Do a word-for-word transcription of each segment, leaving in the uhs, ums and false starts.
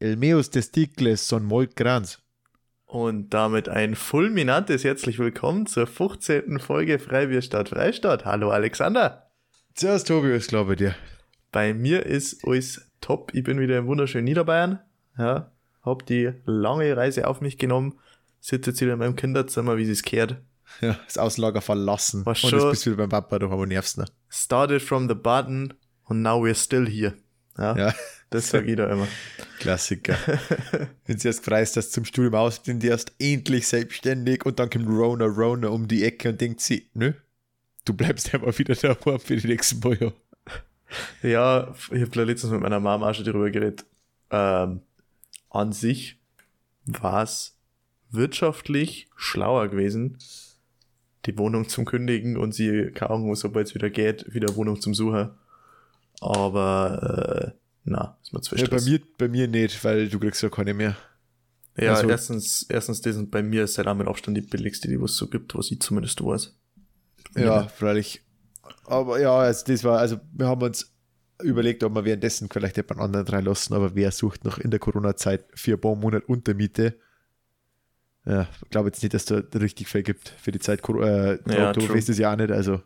El meus testicles son muy grandes. Und damit ein fulminantes herzlich willkommen zur fünfzehnten Folge Freibier statt Freistadt. Hallo Alexander. Servus Tobi, was glaube dir? Bei mir ist alles top. Ich bin wieder im wunderschönen Niederbayern. Ja, hab die lange Reise auf mich genommen. Sitze jetzt wieder in meinem Kinderzimmer, wie es gehört. Ja, das Auslager verlassen. Was und jetzt bist du wieder beim Papa, doch aber nervst, ne? Started from the button and now we're still here. Ja, ja. Das sag ich da immer. Klassiker. Wenn du erst freust, dass du zum Studium aus bist, die erst endlich selbstständig und dann kommt Rona Rona um die Ecke und denkt sie, nö, du bleibst einfach wieder da für die nächsten paar Jahre. Ja, ich habe letztens mit meiner Mama auch schon darüber geredet. Ähm, an sich war es wirtschaftlich schlauer gewesen, die Wohnung zum Kündigen und sie kaum, sobald es wieder geht, wieder Wohnung zum Suchen. Aber, äh, na, ist mir zu verstehen. Ja, bei mir, bei mir nicht, weil du kriegst ja keine mehr. Ja, also, erstens, erstens, das und bei mir ist halt auch mit Abstand die billigste, die es so gibt, was ich zumindest weiß. Ja, ja, freilich. Aber ja, also das war, also wir haben uns überlegt, ob wir währenddessen vielleicht jemand anderen reinlassen, aber wer sucht noch in der Corona-Zeit für ein paar Monate Untermiete? Ja, ich glaube jetzt nicht, dass da richtig viel gibt für die Zeit. Äh, ja, Oktoberfest ist ja auch nicht, also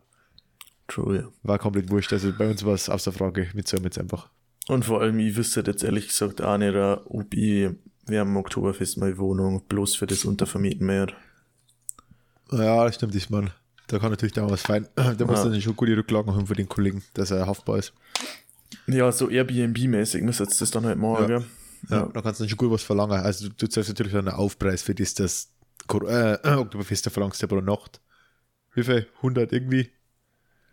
true, ja. War komplett wurscht. Also bei uns war es aus der Frage mit so jetzt einfach. Und vor allem, ich wüsste jetzt ehrlich gesagt auch nicht, ob ich während dem Oktoberfest meine Wohnung bloß für das Untervermieten mehr hat. Ja, das stimmt, ich meine, da kann natürlich da was fein. Da ja. Muss dann schon gute Rücklagen haben für den Kollegen, dass er haftbar ist. Ja, so Airbnb-mäßig müsst ihr das dann halt machen, ja. Gell? Ja, ja, da kannst du dann schon gut was verlangen. Also du, du zahlst natürlich einen Aufpreis für das, das äh, Oktoberfest, da verlangst du pro Nacht. Wie viel? hundert irgendwie?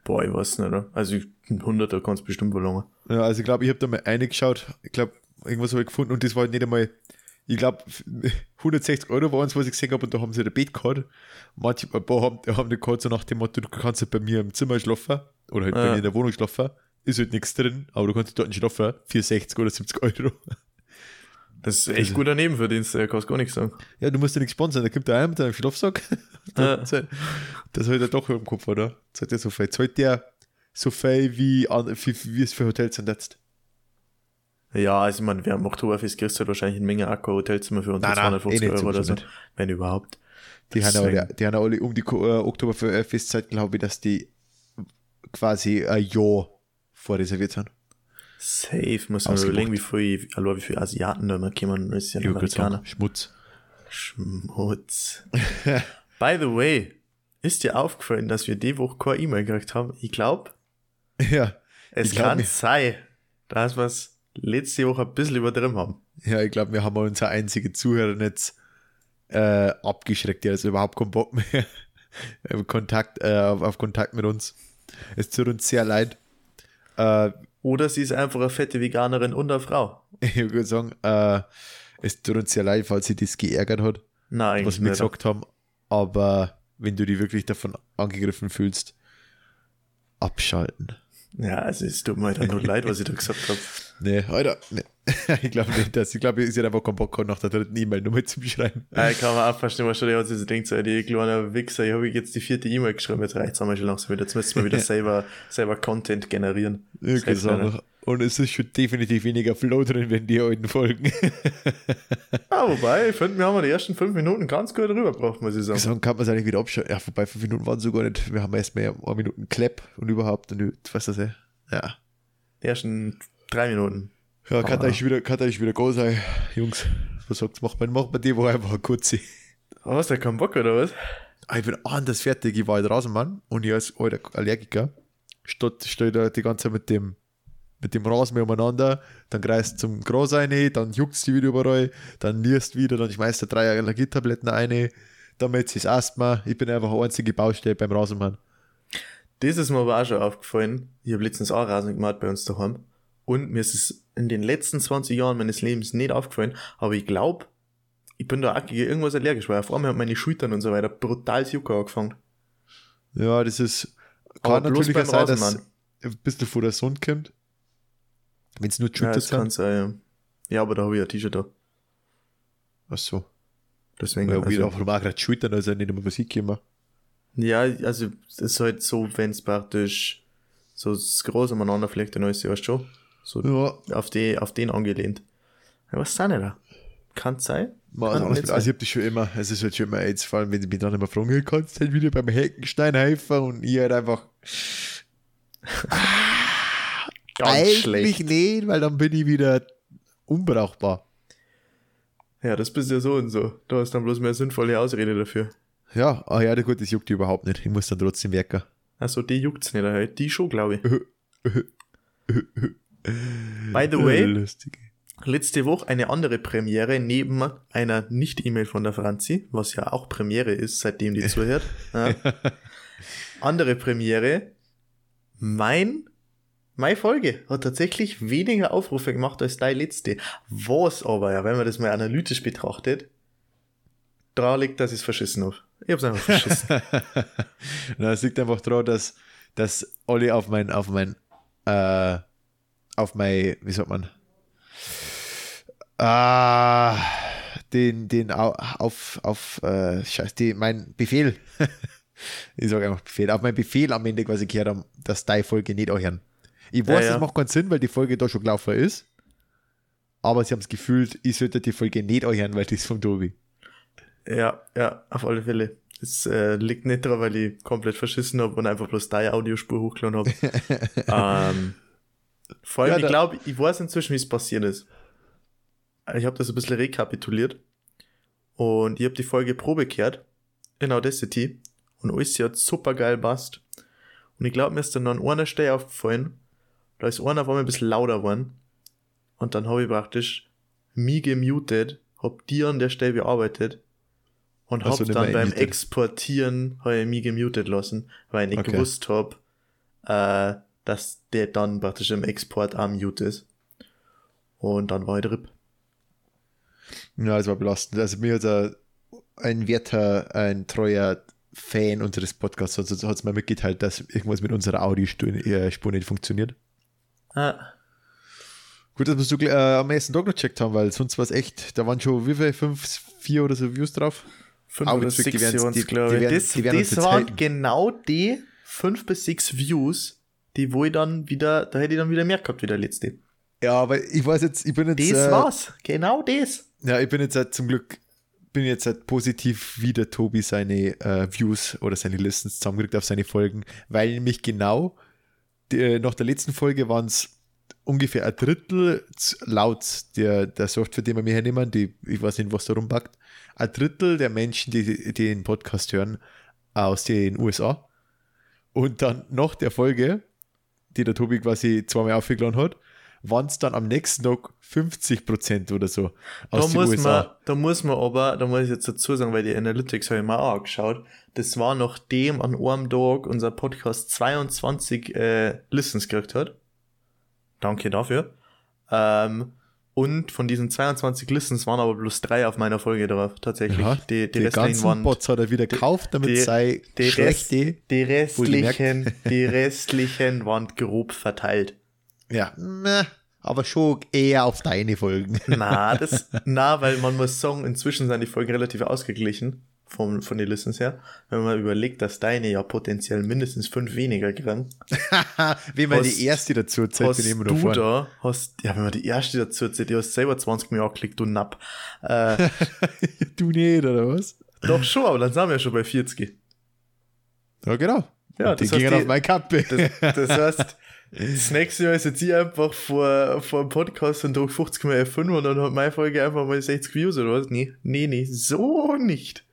Boah, ich weiß nicht, ne? Also hunderter kannst du bestimmt verlangen. Ja, also ich glaube, ich habe da mal eine geschaut. Ich glaube, irgendwas habe ich gefunden und das war halt nicht einmal, ich glaube, hundertsechzig Euro waren es, was ich gesehen habe und da haben sie ein Bett gehabt. Manche, ein paar haben, haben nicht gehabt, so nach dem Motto, du kannst halt bei mir im Zimmer schlafen oder halt ja. bei mir in der Wohnung schlafen. Ist halt nichts drin, aber du kannst dort nicht schlafen für sechzig oder siebzig Euro. Das ist echt also, guter Nebenverdienst, da kannst du gar nichts sagen. Ja, du musst ja nichts sponsern, da kommt der ein mit einem Schlafsack. Das hat er doch im Kopf, oder? Zahlt der so viel. Zahlt der so viel, wie, wie es für Hotels sind jetzt? Ja, also man, während dem Oktoberfest kriegst du halt wahrscheinlich eine Menge Akku-Hotelzimmer für unter zweihundertfünfzig Euro oder so. Nicht. Wenn überhaupt. Die haben, alle, die haben alle um die Oktoberfestzeit, glaube ich, dass die quasi ein Jahr vorreserviert sind. Safe, muss man überlegen, wie viel, also wie viel Asiaten da immer kommen, ist ja Amerikaner. Schmutz. Schmutz. By the way, ist dir aufgefallen, dass wir die Woche keine E-Mail gekriegt haben? Ich glaube, ja, es glaub kann mir. sein, dass wir es letzte Woche ein bisschen übertrieben haben. Ja, ich glaube, wir haben unser einziger Zuhörer jetzt äh, abgeschreckt, der hat überhaupt keinen Bock mehr Kontakt, äh, auf, auf Kontakt mit uns. Es tut uns sehr leid. Äh, Oder sie ist einfach eine fette Veganerin und eine Frau. Ich würde sagen, äh, es tut uns sehr leid, falls sie das geärgert hat, nein, was wir gesagt haben. Aber wenn du dich wirklich davon angegriffen fühlst, abschalten. Ja, also es tut mir halt einfach leid, was ich da gesagt habe. Nee, Alter, nee. Ich glaube nicht, dass ich glaube, ich hätte einfach keinen Bock gehabt, nach der dritten E-Mail nur mit zu schreiben. Ja, ich kann mir auch verstehen, was schon der hat sich denkt, so, die kleinen Wichser, ich habe jetzt die vierte E-Mail geschrieben, jetzt reicht es einmal schon langsam wieder, jetzt müssen wir wieder selber, selber Content generieren. Okay, so. Und es ist schon definitiv weniger Flow drin, wenn die alten Folgen. Ja, wobei, ich finde, wir haben die ersten fünf Minuten ganz gut rübergebracht, muss ich sagen. So kann man es eigentlich wieder abschalten. Ja, wobei, fünf Minuten waren so gar nicht. Wir haben erst mal eine Minute Clap und überhaupt und was das ist. Ja. Die ersten drei Minuten. Ja, kann eigentlich wieder, kann eigentlich wieder go sein. Jungs, was sagt's? Macht man, macht man die Woche einfach eine kurze. Oh, hast du keinen Bock oder was? Ich bin anders fertig. Ich war halt draußen, Mann. Und ich als alter Allergiker statt stehe da die ganze Zeit mit dem mit dem Rasenmäher umeinander, dann greifst du zum Gras rein, dann juckst du wieder überall, dann nierst wieder, dann schmeißt du drei Allergietabletten rein, dann meldest du das Asthma. Ich bin einfach eine einzige Baustelle beim Rasenmann. Das ist mir aber auch schon aufgefallen. Ich habe letztens auch Rasen gemacht bei uns daheim und mir ist es in den letzten zwanzig Jahren meines Lebens nicht aufgefallen, aber ich glaube, ich bin da auch gegen irgendwas allergisch, weil vor allem hat meine Schultern und so weiter brutal zu jucken angefangen. Ja, das ist... Kann natürlich auch sein, dass ein bisschen vor der Sonne kommt. Wenn es nur Schulter ja, kann. Sein, ja. ja, aber da habe ich ein T-Shirt da. Ach so. Deswegen habe ich auch gerade Schultern, also nicht immer was hinkommen. Ja, also es ist halt so, wenn es praktisch so das Große umeinander fleckt, dann ist es ja schon so ja. Auf, die, auf den angelehnt. Ich weiß es auch nicht. Kann es sein? Kann also, also, also ich habe das schon immer, es ist halt schon immer AIDS, vor allem wenn sie mich dann immer fragen, kannst du halt wieder beim Heckenstein helfen? Und ich halt einfach ganz eigentlich schlecht. Nicht, weil dann bin ich wieder unbrauchbar. Ja, das bist ja so und so. Da hast dann bloß mehr sinnvolle Ausrede dafür. Ja, ah ja, gut, das juckt die überhaupt nicht. Ich muss dann trotzdem werken. Achso, die juckt's nicht halt. Die schon, glaube ich. By the way, lustig. Letzte Woche eine andere Premiere neben einer Nicht-E-Mail von der Franzi, was ja auch Premiere ist, seitdem die zuhört. Ja. Andere Premiere, mein meine Folge hat tatsächlich weniger Aufrufe gemacht als deine letzte. Was aber, ja, wenn man das mal analytisch betrachtet, daran liegt, dass ich es verschissen habe. Ich habe es einfach verschissen. Na, es liegt einfach daran, dass, dass alle auf mein, auf mein, äh, auf mein, wie sagt man, äh, den, den, auf, auf, äh, scheiße, die, mein Befehl, ich sage einfach Befehl, auf mein Befehl am Ende quasi gehört haben, dass deine Folge nicht auch hören. Ich weiß, ja, ja. Das macht keinen Sinn, weil die Folge da schon gelaufen ist. Aber sie haben es gefühlt, ich sollte die Folge nicht anhören, weil das ist vom Tobi. Ja, ja, auf alle Fälle. Das äh, liegt nicht daran, weil ich komplett verschissen habe und einfach bloß deine Audiospur hochgeladen habe. ähm, vor allem, ja, ich glaube, ich weiß inzwischen, wie es passiert ist. Ich habe das ein bisschen rekapituliert. Und ich habe die Folge Probe gehört in Audacity. Und alles hat super geil passt. Und ich glaube, mir ist dann an einer Stelle aufgefallen, da ist einer auf einmal ein bisschen lauter geworden. Und dann habe ich praktisch mich gemutet, hab die an der Stelle bearbeitet und also hab dann beim Exportieren habe ich mich gemutet lassen, weil ich nicht okay. gewusst habe, äh, dass der dann praktisch im Export auch mute ist. Und dann war ich RIP. Ja, es war belastend. Also mir hat ein, ein werter, ein treuer Fan unseres Podcasts hat es mir mitgeteilt, dass irgendwas mit unserer Audiospur nicht funktioniert. Ah. Gut, dass wir es so, äh, am ersten Tag noch gecheckt haben, weil sonst war es echt, da waren schon wie viel, fünf, vier oder so Views drauf? Fünf oder sechs, die werden, die, glaube ich. Die werden, das die werden das waren halten. Genau die fünf bis sechs Views, die wo ich dann wieder, da hätte ich dann wieder mehr gehabt wie der letzte. Ja, aber ich weiß jetzt, ich bin jetzt... Das äh, war's, genau das. Ja, ich bin jetzt halt zum Glück, bin jetzt halt positiv, wie der Tobi seine äh, Views oder seine Listens zusammenkriegt auf seine Folgen, weil nämlich genau die, nach der letzten Folge waren es ungefähr ein Drittel laut der, der Software, die wir mir hernehmen, die, ich weiß nicht, was da rumpackt, ein Drittel der Menschen, die, die den Podcast hören, aus den U S A. Und dann nach der Folge, die der Tobi quasi zweimal aufgeladen hat, waren es dann am nächsten Tag fünfzig Prozent oder so aus den U S A. Man, da muss man aber, da muss ich jetzt dazu sagen, weil die Analytics habe ich mir auch angeschaut, das war nachdem an einem Tag unser Podcast zweiundzwanzig äh, Listens gekriegt hat. Danke dafür. Ähm, und von diesen zweiundzwanzig Listens waren aber bloß drei auf meiner Folge drauf, tatsächlich. Ja, die die, die ganzen waren, Bots hat er wieder gekauft, damit die, sei die, Rest, die, die restlichen, die restlichen waren grob verteilt. Ja, na, aber schon eher auf deine Folgen. Na, das, na, weil man muss sagen, inzwischen sind die Folgen relativ ausgeglichen vom, von den Listens her. Wenn man überlegt, dass deine ja potenziell mindestens fünf weniger kriegen. Wenn man hast, die erste dazu zählt, bin ich immer noch da, hast, ja, wenn man die erste dazu zählt, du hast selber zwanzig Millionen geklickt, du Napp. Äh, du nicht, oder was? Doch schon, aber dann sind wir ja schon bei vierzig. Ja, genau. Ja, das die gingen auf meine Kappe. Das, das heißt... Das nächste Mal sitze ich einfach vor, vor dem Podcast und drücke fünfzig mal F fünf und dann hat meine Folge einfach mal sechzig Views oder was? Nee, nee, nee, so nicht.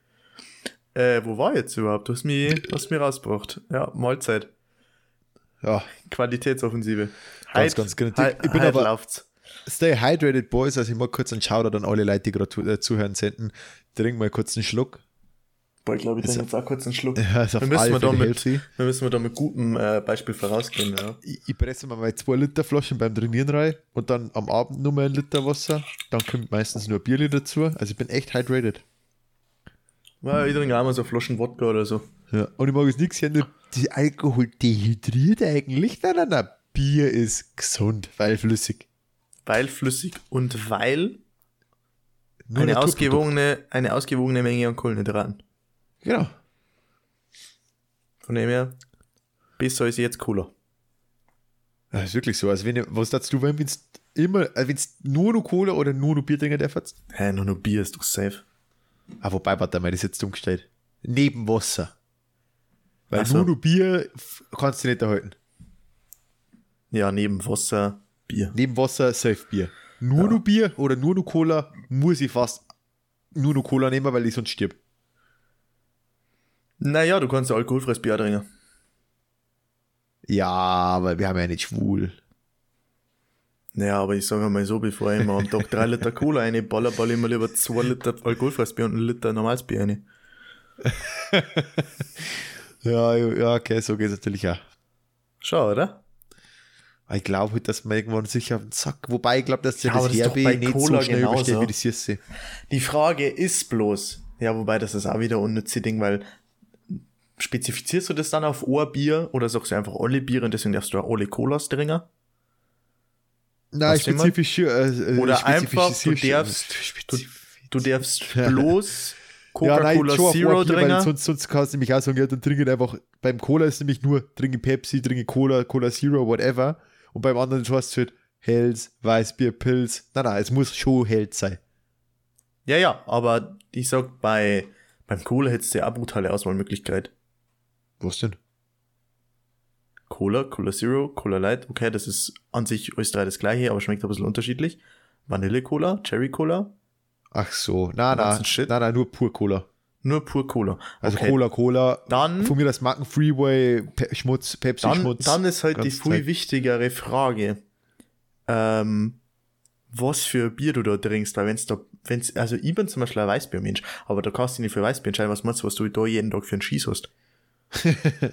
Äh, wo war ich jetzt überhaupt? Du hast mich, hast mich rausgebracht. Ja, Mahlzeit. Ja. Qualitätsoffensive. Ganz, Heid, ganz genau. Heid, ich bin Heid aber läuft's. Stay hydrated, boys. Also ich mag kurz einen Shoutout an alle Leute, die gerade äh, zuhören senden. Trink mal kurz einen Schluck. Boah, glaub ich glaube, ich trinke jetzt auch kurz einen Schluck. Ja, ist auf wir, müssen wir, da mit, wir müssen da mit gutem äh, Beispiel vorausgehen. Ja. Ich, ich presse mir mal zwei Liter Flaschen beim Trainieren rein und dann am Abend nur mal ein Liter Wasser. Dann kommt meistens nur ein Bierli dazu. Also ich bin echt hydrated. Ja, ich trinke auch mal so Flaschen Wodka oder so. Ja. Und ich mag jetzt nichts hören, die Alkohol dehydriert eigentlich. Nein, nein, nein. Bier ist gesund, weil flüssig. Weil flüssig und weil nur eine, ausgewogene, eine ausgewogene Menge an Kohlenhydraten. Genau. Von dem her, besser ist jetzt cooler. Das ist wirklich so. Also, wenn ich, was dazu, wenn du immer, also wenn es nur noch Cola oder nur noch Bier trinken darf. Hä, nur noch Bier ist doch safe. Ah, wobei, warte mal, das ist jetzt umgestellt. Neben Wasser. Weil also, nur noch Bier kannst du nicht erhalten. Ja, neben Wasser, Bier. Neben Wasser, safe Bier. Nur ja. noch Bier oder nur noch Cola muss ich fast nur noch Cola nehmen, weil ich sonst stirb. Naja, du kannst ja alkoholfreies Bier trinken. Ja, aber wir haben ja nicht schwul. Naja, aber ich sage mal so, bevor ich mal am Tag drei Liter Cola reinballer, baller ich mir lieber zwei Liter alkoholfreies Bier und einen Liter normales Bier rein. ja, ja, okay, so geht's natürlich auch. Schau, oder? Ich glaube halt, dass man irgendwann sicher auf den Sack... Wobei, ich glaube, dass ja, das, das Herbe nicht Cola so schnell übersteht, wie das Süße. Die Frage ist bloß... Ja, wobei, das ist auch wieder unnütze Ding, weil... Spezifizierst du das dann auf ein Bier oder sagst du einfach alle Biere und deswegen darfst du auch alle Colas trinken? Nein, spezifisch... Äh, oder spezifisch einfach, du darfst, du, du darfst bloß Coca-Cola ja, nein, Zero trinken. Sonst, sonst kannst du nämlich auch sagen, ja, dann trinken einfach... Beim Cola ist nämlich nur, trinke Pepsi, trinke Cola, Cola Zero, whatever... Und beim anderen heißt es halt Hells, Weißbier, Pils. Nein, nein, es muss schon Hells sein. Ja, ja, aber ich sag, bei, beim Cola hättest du ja auch brutale Auswahlmöglichkeit. Was denn? Cola, Cola Zero, Cola Light. Okay, das ist an sich alles drei das gleiche, aber schmeckt ein bisschen unterschiedlich. Vanille-Cola, Cherry-Cola. Ach so, nein, nein, nein, nein, nur pur Cola. Nur pur Cola. Also okay. Cola, Cola, dann, von mir das Marken Freeway, Pe- Schmutz, Pepsi, dann, Schmutz. Dann ist halt die viel Zeit. wichtigere Frage, ähm, was für Bier du da trinkst, weil wenn's da, wenn's, also ich bin zum Beispiel ein Weißbiermensch, aber da kannst du nicht für Weißbier entscheiden, was meinst du, was du da jeden Tag für einen Schieß hast.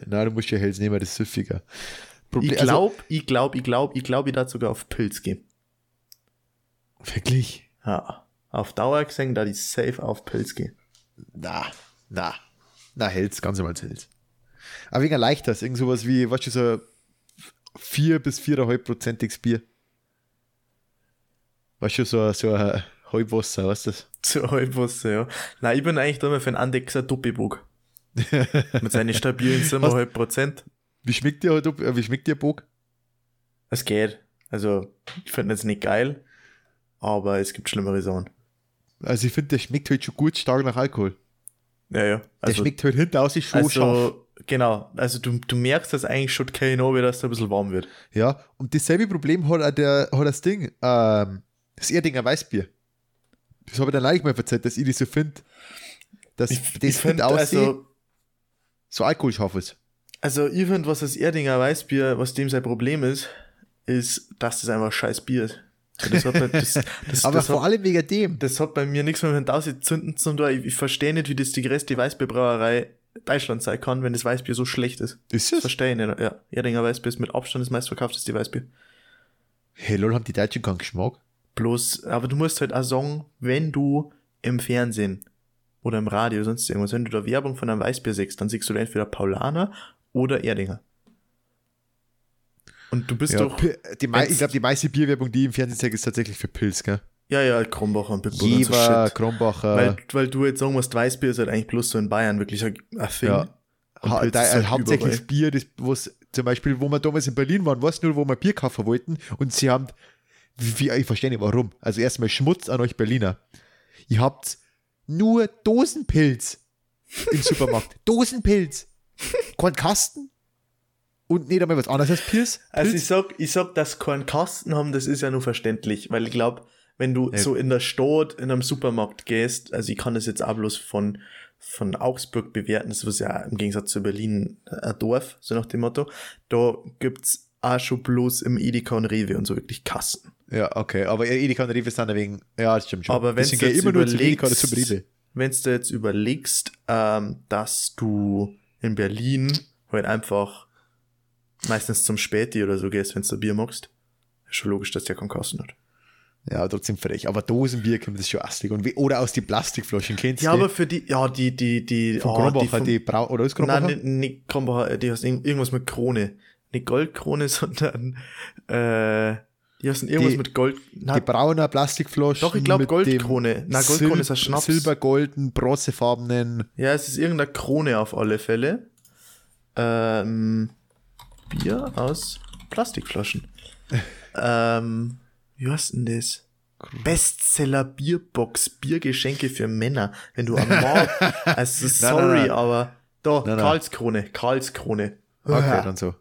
Nein, du musst ja Hells nehmen, das ist süffiger. Problem, ich glaube, also, ich glaube, ich glaube, ich glaube, ich darf sogar auf Pils gehen. Wirklich? Ja. Auf Dauer gesehen, da die safe auf Pils gehen. Na, na, na, Hells, ganz normal Hells. Aber wegen leichter, irgend sowas wie, weißt du, so vier bis viereinhalb prozentiges Bier. Weißt du, so, so ein Halbwasser, weißt du das? So ein Halbwasser, ja. Nein, ich bin eigentlich da immer für einen Andexer Doppelbock. Mit seinen stabilen sieben Komma fünf Prozent. Wie schmeckt dir halt, wie schmeckt dir Bock? Es geht. Also, ich finde es nicht geil, aber es gibt schlimmere Sachen. Also ich finde, der schmeckt halt schon gut stark nach Alkohol. Ja, ja. Also, der schmeckt halt hinten aus, ist schon also, scharf. Genau, also du, du merkst, dass eigentlich schon kein Obi, dass der ein bisschen warm wird. Ja, und dasselbe Problem hat auch der, hat das Ding, ähm, das Erdinger Weißbier. Das habe ich dann eigentlich mal verzeiht, dass ich das so finde, dass ich, das ich find aus also, so alkoholscharf ist. Also ich finde, was das Erdinger Weißbier, was dem sein Problem ist, ist, dass das einfach scheiß Bier ist. Das hat bei, das, das, aber das vor hat, allem wegen dem. Das hat bei mir nichts mehr mit Auszünden zu tun. Ich, ich verstehe nicht, wie das die Rest die Weißbierbrauerei Deutschland sein kann, wenn das Weißbier so schlecht ist. Ist das? Verstehe ich nicht. Ja, Erdinger Weißbier ist mit Abstand das meistverkaufteste Weißbier. Hey, lol, haben die Deutschen keinen Geschmack? Bloß, aber du musst halt auch sagen, wenn du im Fernsehen oder im Radio sonst irgendwas, wenn du da Werbung von einem Weißbier siehst, dann siehst du entweder Paulaner oder Erdinger. Und du bist ja, doch... Die mei- ich glaube, die meiste Bierwerbung, die ich im Fernsehen zeige, ist tatsächlich für Pils, gell? Ja, ja, Krombacher und Bitcoin. Jeber, so Krombacher. Weil, weil du jetzt sagen musst, Weißbier ist halt eigentlich bloß so in Bayern wirklich ein Thing. Ja. Ha- da, halt hauptsächlich überall. Bier, das, was zum Beispiel, wo wir damals in Berlin waren, weißt du nur, wo wir Bier kaufen wollten und sie haben... Wie, ich verstehe nicht, warum. Also erstmal Schmutz an euch Berliner. Ihr habt nur Dosenpilz im Supermarkt. Dosenpilz. Kein Kasten. Und nicht einmal was anderes als Pils. Also ich sag, ich sag, dass keinen Kasten haben, das ist ja nur verständlich, weil ich glaube, wenn du ja. so in der Stadt, in einem Supermarkt gehst, also ich kann das jetzt auch bloß von, von Augsburg bewerten, das ist ja im Gegensatz zu Berlin ein Dorf, so nach dem Motto, da gibt's auch schon bloß im Edeka und Rewe und so wirklich Kasten. Ja, okay, aber Edeka und Rewe sind ja wegen, ja, das stimmt schon. Aber wenn du jetzt immer nur zum Edeka oder zum Rewe. Wenn du jetzt überlegst, ähm, dass du in Berlin halt einfach meistens zum Späti oder so gehst, wenn du Bier magst. Ist schon logisch, dass der keinen Kasten hat. Ja, trotzdem frech. Aber Dosenbier kommt das schon astig. Und wie, oder aus den Plastikflaschen, kennst du? Ja, die? Aber für die, ja, die, die, die, von Krombacher, die, von, die Brau, oder ist Krombacher? Nein, nicht Krombacher, die hast irgendwas mit Krone. Nicht Goldkrone, sondern, äh, die hast irgendwas die, mit Gold, na, die brauner Plastikflaschen. Doch, ich glaube Goldkrone. Na, Goldkrone Sil- ist ein Schnaps. Silbergolden, bronzefarbenen. Ja, es ist irgendeine Krone auf alle Fälle. Ähm, Bier aus Plastikflaschen. ähm, Wie heißt denn das? Bestseller Bierbox, Biergeschenke für Männer. Wenn du am Markt, also sorry, nein, nein, nein. aber da, nein, Karlskrone, nein. Karlskrone. Okay, dann so.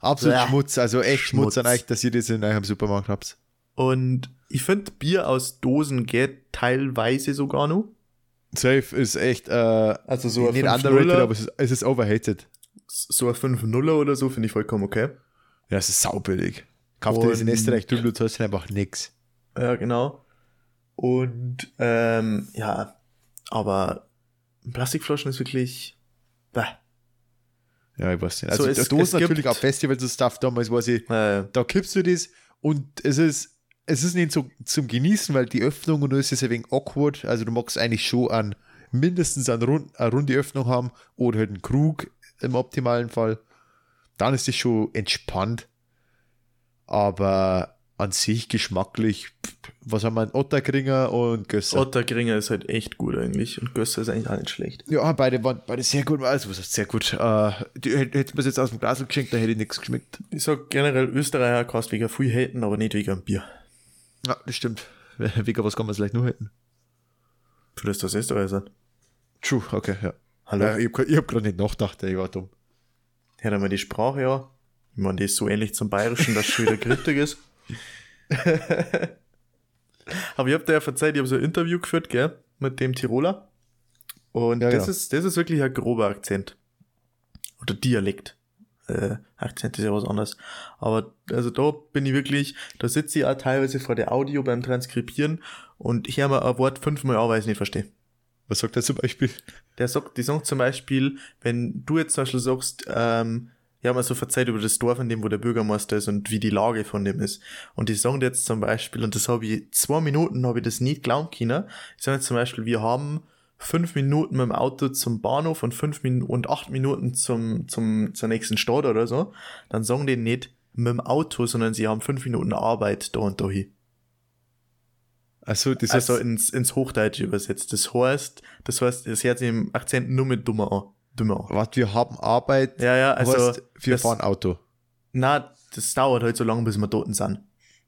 Absolut ja. Schmutz, also echt Schmutz, Schmutz an euch, dass ihr das in eurem Supermarkt habt. Und ich finde, Bier aus Dosen geht teilweise sogar noch. Safe ist echt, äh, also so nicht underrated, aber es ist, es ist overhated. So ein fünf nuller oder so finde ich vollkommen okay. Ja, es ist saubillig. Kauft ihr das in Österreich drüben, du zahlst einfach nix. Ja, genau. Und, ähm, ja, aber Plastikflaschen ist wirklich, bäh. Ja, ich weiß nicht. Also, so, es, Dosen es natürlich auch Festivals und Stuff damals, weiß ich, äh, da kippst du das und es ist, es ist nicht so zum Genießen, weil die Öffnung und alles ist ein wenig awkward. Also, du magst eigentlich schon an, mindestens an Rund, eine runde Öffnung haben oder halt einen Krug im optimalen Fall. Dann ist das schon entspannt. Aber an sich geschmacklich, was haben wir, Otterkringer und Gösser. Otterkringer ist halt echt gut eigentlich und Gösser ist eigentlich auch nicht schlecht. Ja, beide waren beide sehr gut, also was heißt sehr gut. Äh, die, hätte man es jetzt aus dem Glas geschenkt, da hätte ich nichts geschmeckt. Ich sag generell, Österreicher kannst wegen viel hätten, aber nicht wegen Bier. Ja, das stimmt. Wegen was kann man es leicht nur hätten? Du lässt das Österreicher sein. True, okay, ja. Hallo? Ja, ich hab, hab gerade nicht nachgedacht, ich war dumm. Ja, dann mal die Sprache, ja. Ich meine, die ist so ähnlich zum Bayerischen, dass es schon wieder kritisch ist. Aber ich hab dir ja verzeiht, ich habe so ein Interview geführt, gell, mit dem Tiroler. Und ja, das, ja. Ist, das ist wirklich ein grober Akzent. Oder Dialekt. Äh, Akzent ist ja was anderes. Aber also da bin ich wirklich, da sitze ich auch teilweise vor der Audio beim Transkribieren und ich höre mir ein Wort fünfmal an, weil ich es nicht verstehe. Was sagt der zum Beispiel? Der sagt, die sagt zum Beispiel, wenn du jetzt zum Beispiel sagst, ähm, ja, mal so verzeiht über das Dorf, in dem wo der Bürgermeister ist und wie die Lage von dem ist. Und die sagen jetzt zum Beispiel, und das habe ich, zwei Minuten habe ich das nicht glauben können, die sagen jetzt zum Beispiel, wir haben fünf Minuten mit dem Auto zum Bahnhof und fünf Minuten und acht Minuten zum, zum, zur nächsten Stadt oder so. Dann sagen die nicht mit dem Auto, sondern sie haben fünf Minuten Arbeit da und da hin. Also, das also ins, ins Hochdeutsche übersetzt. Das heißt, das heißt, das hört sich im Akzent nur mit dummer an. Dümmer. Was, wir haben Arbeit, ja, ja, also heißt, wir das, fahren Auto. Na, das dauert halt so lange, bis wir Toten sind.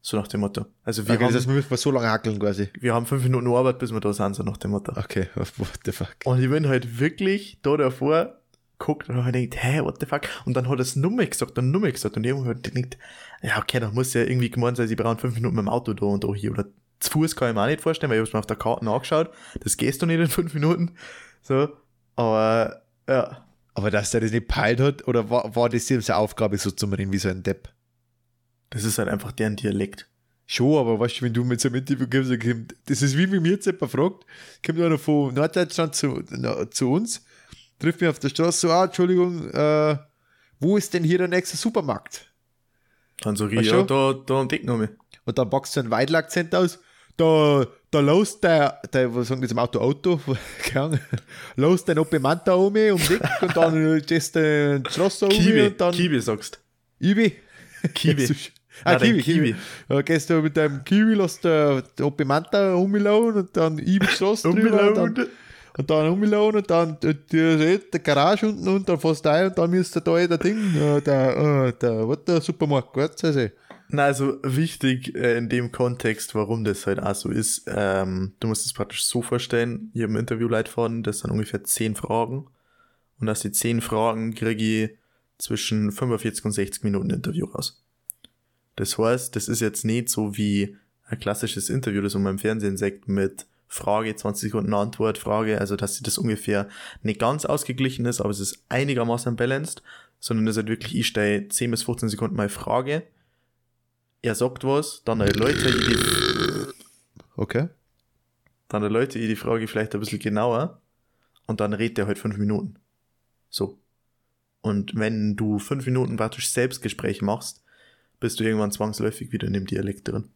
So nach dem Motto. Also wir okay, haben, das heißt, wir müssen mal so lange hackeln quasi. Wir haben fünf Minuten Arbeit, bis wir da sind, so nach dem Motto. Okay, what the fuck. Und ich bin halt wirklich da davor, guckt und halt denkt, hä, what the fuck. Und dann hat er es nur mehr gesagt und nur mehr gesagt. Und ich habe halt gedacht, ja okay, dann muss ja irgendwie gemeint sein, sie brauchen fünf Minuten mit dem Auto da und da hier. Oder zu Fuß kann ich mir auch nicht vorstellen, weil ich habe es mir auf der Karte angeschaut. Das gehst du nicht in fünf Minuten. So, aber... Ja. Aber dass der das nicht peilt hat, oder war, war das seine Aufgabe, so zu reden wie so ein Depp? Das ist halt einfach deren Dialekt. Schon, aber weißt du, wenn du mit so einem Interview kommst, das ist wie wenn mir jetzt jemand fragt, kommt einer von Norddeutschland zu, na, zu uns, trifft mich auf der Straße, so, ah, Entschuldigung, äh, wo ist denn hier der nächste Supermarkt? Dann sag ich, weißt ja, schon? da, da am Deck noch mal. Und dann packst du einen Weidel-Akzent aus, da... Da los der, der, was sagen die zum Auto, Auto, gerne, los den Opimanta um um Dick und dann stehst du den Schlosser um und dann... Kiwi sagst du. Ibi? Kiwi. Ah, Kiwi, Kiwi. Da gehst du mit deinem Kiwi, lass den Opimanta umlauen und dann Ibi Schloss drüber und dann, und dann umlauen und dann die Garage unten und dann fährst du ein und dann müsst ihr da der Ding, der, der, was der Supermarkt, gut, sei sie. Na, also wichtig äh, in dem Kontext, warum das halt auch so ist, ähm, du musst es praktisch so vorstellen, ich habe ein Interviewleitfaden, das sind ungefähr zehn Fragen und aus den zehn Fragen kriege ich zwischen fünfundvierzig und sechzig Minuten Interview raus. Das heißt, das ist jetzt nicht so wie ein klassisches Interview, das man im Fernsehen sagt mit Frage, zwanzig Sekunden Antwort, Frage, also dass das ungefähr nicht ganz ausgeglichen ist, aber es ist einigermaßen balanced, sondern es ist halt wirklich, ich stelle zehn bis fünfzehn Sekunden meine Frage. Er sagt was, dann erläutere ich die... Okay. Dann erläutere ich die Frage vielleicht ein bisschen genauer und dann redet er halt fünf Minuten. So. Und wenn du fünf Minuten praktisch Selbstgespräch machst, bist du irgendwann zwangsläufig wieder in dem Dialekt drin.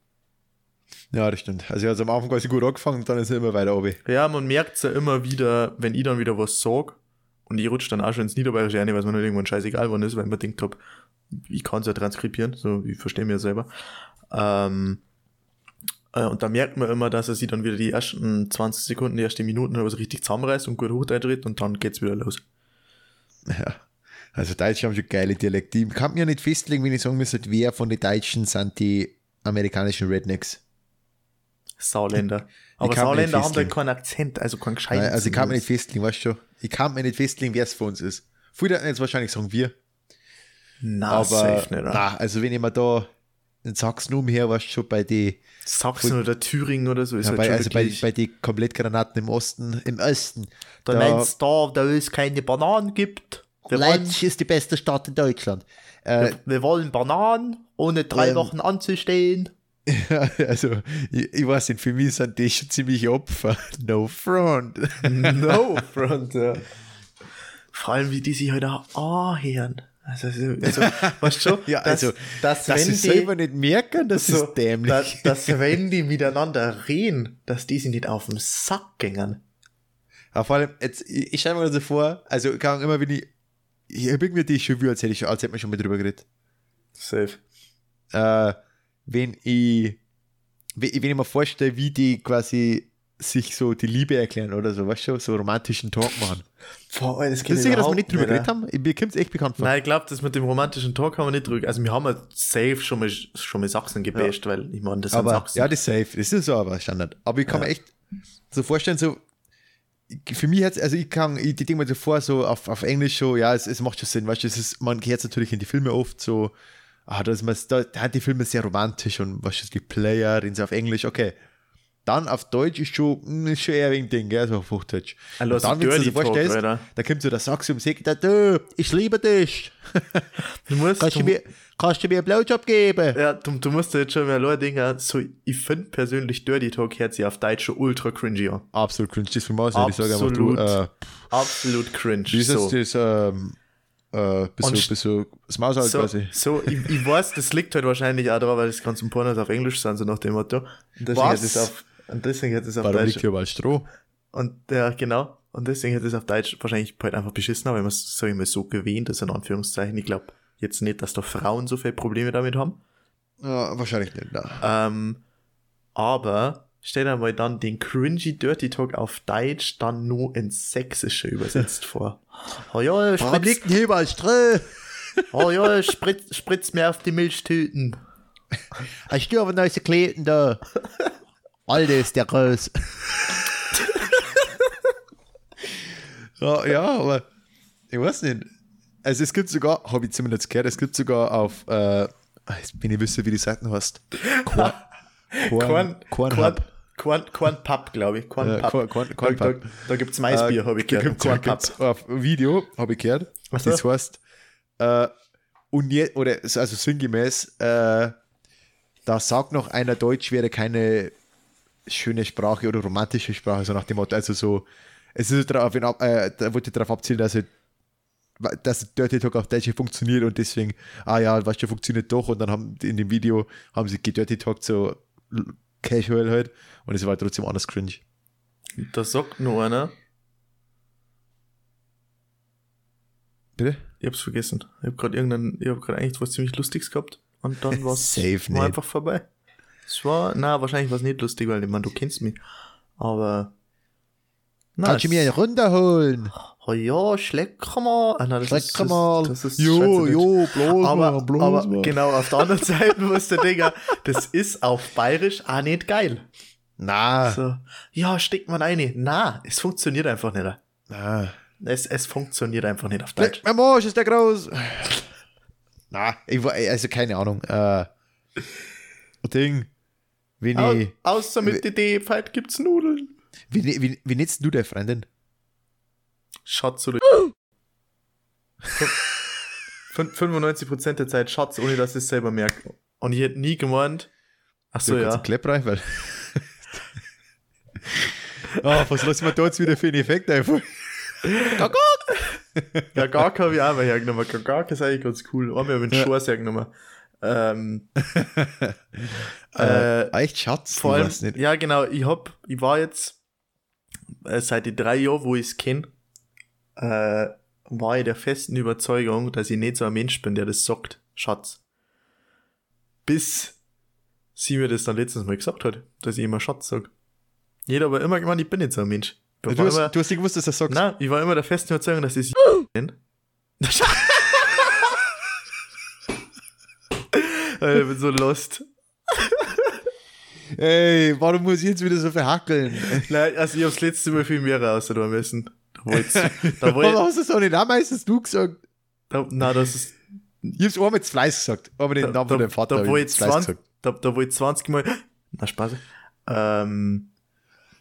Ja, das stimmt. Also er hat am Anfang quasi gut angefangen und dann ist er immer weiter oben. Ja, man merkt es ja immer wieder, wenn ich dann wieder was sage und ich rutsche dann auch schon ins Niederbayerische rein, weil es mir nicht irgendwann scheißegal wann ist, weil ich mir gedacht habe, ich kann es ja transkribieren, so ich verstehe mir ja selber. Ähm, äh, und da merkt man immer, dass er sich dann wieder die ersten zwanzig Sekunden, die ersten Minuten aber so richtig zusammenreißt und gut hochtritt und dann geht's wieder los. Ja, also Deutsche haben schon geile Dialekte. Ich kann mir ja nicht festlegen, wenn ich sagen müsste, wer von den Deutschen sind die amerikanischen Rednecks. Sauländer. Aber Sauländer haben dann keinen Akzent, also keinen gescheiten. Nein, also ich kann mir nicht festlegen, weißt du schon. Ich kann mir nicht festlegen, wer es für uns ist. Viele würden jetzt wahrscheinlich sagen, wir. Nein, aber safe nicht. Nein, also wenn ich mir da in Sachsen umher, weißt du schon, bei den... Sachsen von, oder Thüringen oder so. Ist ja, halt bei, also bei, bei den Komplettgranaten im Osten, im Osten. Da, da meinst du, da es keine Bananen gibt. Leipzig ist die beste Stadt in Deutschland. Äh, wir, wir wollen Bananen, ohne drei ähm, Wochen anzustehen. Ja, also, ich, ich weiß nicht, für mich sind die schon ziemlich Opfer. No front. No front, ja. Vor allem, wie die sich heute halt auch anhören. Also, also, weißt du schon, ja, dass, also, dass, dass wenn die selber nicht merken, das so, ist dämlich. Dass, dass wenn die miteinander reden, dass die sich nicht auf den Sack gingen. Ja, vor allem, jetzt, ich, ich stelle mir das so vor, also ich kann immer, wenn ich, ich habe irgendwie die schon, als hätte ich als hätte man schon mal drüber geredet. Safe. Äh, wenn ich, wenn ich mir vorstelle, wie die quasi sich so die Liebe erklären oder so, weißt du, so romantischen Talk machen. Boah, das das ist sicher, dass wir nicht drüber geredet haben? Mir kommt es echt bekannt vor. Nein, ich glaube, dass mit dem romantischen Talk haben wir nicht drüber. Also wir haben ja safe schon mal, schon mal Sachsen gebasht, ja. Weil ich meine, das aber, sind Sachsen. Ja, das ist safe, das ist so aber Standard. Aber ich kann ja. mir echt so vorstellen, so für mich hat es, also ich kann, ich denke mir so vor, so auf, auf Englisch so, ja, es, es macht schon Sinn, weißt du, es ist, man hört es natürlich in die Filme oft so, ah, da hat die Filme sehr romantisch und weißt du, es gibt Player, reden sie auf Englisch, okay. Dann auf Deutsch ist schon, ist schon eher ein Ding, gell, so auf Hochdeutsch. Also, und dann, wenn du dir vorstellst, Talk, da kommt so der Sachse und sagt, du, ich liebe dich. Du musst, kannst, du, du mir, kannst du mir einen Blowjob geben? Ja, du, du musst jetzt schon mal Leute denken, so, ich finde persönlich Dirty Talk hört sich auf Deutsch schon ultra cringy an. Absolut cringe, das von mir aus nicht. Ich sage einfach, du, äh, absolut cringe. Dieses, so. das, ähm, äh, bis, so, bis so, das Maus halt so, quasi. So, ich, ich weiß, das liegt halt wahrscheinlich auch daran, weil das ganze Pornos auf Englisch sind, so nach dem Motto. Was? Und deswegen hat es auf Warum Deutsch... liegt hier mal Stroh? Und, ja, genau. Und deswegen hat es auf Deutsch wahrscheinlich halt einfach beschissen, aber wenn man es, sag ich mal, so gewähnt ist, in Anführungszeichen. Ich glaube jetzt nicht, dass da Frauen so viele Probleme damit haben. Ja, wahrscheinlich nicht, nein. Ähm, aber stell dir mal dann den cringy Dirty Talk auf Deutsch dann nur ins Sächsische übersetzt vor. Oh ja, spritz... Warum liegt hier mal Stroh? Oh ja, spritz, spritz mir auf die Milchtüten. Hast du aber neue Kleten da? Alter, ist der groß. ja, ja, aber ich weiß nicht. Also es gibt sogar, habe ich zumindest gehört, es gibt sogar auf, äh, jetzt bin ich wüsste, wie die Seiten heißt. Korn, Korn, Kornpub. Korn, Kornpub, glaube ich. Kornpub. Ja, Korn, Kornpub. Da, da gibt es Weißbier, äh, habe ich gehört. Kornpub. Auf Video, habe ich gehört. Was das so? heißt, äh, und je, oder, also sinngemäß, äh, da sagt noch einer, Deutsch wäre keine schöne Sprache oder romantische Sprache, so nach dem Motto, also so, es ist darauf, äh, da wollte ich darauf abzielen, dass, ich, dass Dirty Talk auf Deutsch funktioniert und deswegen, ah ja, weißt du, funktioniert doch und dann haben in dem Video, haben sie Dirty Talk so casual halt und es war halt trotzdem anders cringe. Das sagt nur einer. Bitte? Ich hab's vergessen. Ich hab gerade irgendein, ich hab gerade eigentlich was ziemlich Lustiges gehabt und dann war's war einfach vorbei. Es war, na wahrscheinlich war es nicht lustig, weil ich meine, du kennst mich, aber... Na, kannst du mir eine Runde holen? Oh ja, schleck mal. Ah, nein, das schleck mal. Das ist, das ist jo, jo, bloß aber, mal, bloß aber mal. Genau, auf der anderen Seite musst du denken, das ist auf Bayerisch auch nicht geil. Na. So, ja, steckt man rein. Na, es funktioniert einfach nicht. Na. Es, es funktioniert einfach nicht auf Deutsch. Mein Marsch ist der groß. Na, ich, also keine Ahnung. Äh, Ding. Wenn Au, ich, außer mit der D-Fight gibt's Nudeln. Wie, wie, wie nennst du deine Freundin? Schatz oder... fünfundneunzig Prozent der Zeit Schatz, ohne dass ich es selber merke. Und ich hätte nie gemeint... Achso, ja. Du Klepp rein, weil... oh, was lassen wir da jetzt wieder für einen Effekt einfach? Gagak! Gagak habe ich auch mal hergenommen. Gagak ist eigentlich ganz cool. Einmal habe ich den Schorz hergenommen. Ähm, äh, äh, echt Schatz, vor allem, nicht. Ja genau, ich hab, ich war jetzt äh, seit den drei Jahren, wo ich es kenne, äh, war ich der festen Überzeugung, dass ich nicht so ein Mensch bin, der das sagt, Schatz. Bis sie mir das dann letztens mal gesagt hat, dass ich immer Schatz sage. Jeder aber immer gemeint, ich bin nicht so ein Mensch. Du hast, immer, du hast nicht gewusst, dass du das sagst. Nein, ich war immer der festen Überzeugung, dass ich bin. Ich bin so lost. Ey, warum muss ich jetzt wieder so verhackeln? Nein, also ich habe das letzte Mal viel mehr raus, da müssen. Da wollte Warum hast du es auch nicht auch meistens du gesagt? Da, nein, das ist... Ich hab's einmal zu Fleiß gesagt, aber den Namen von deinem Vater da, da habe ich zu Fleiß gesagt. Da, da wollte ich zwanzig Mal... Na, Spaß. Ähm...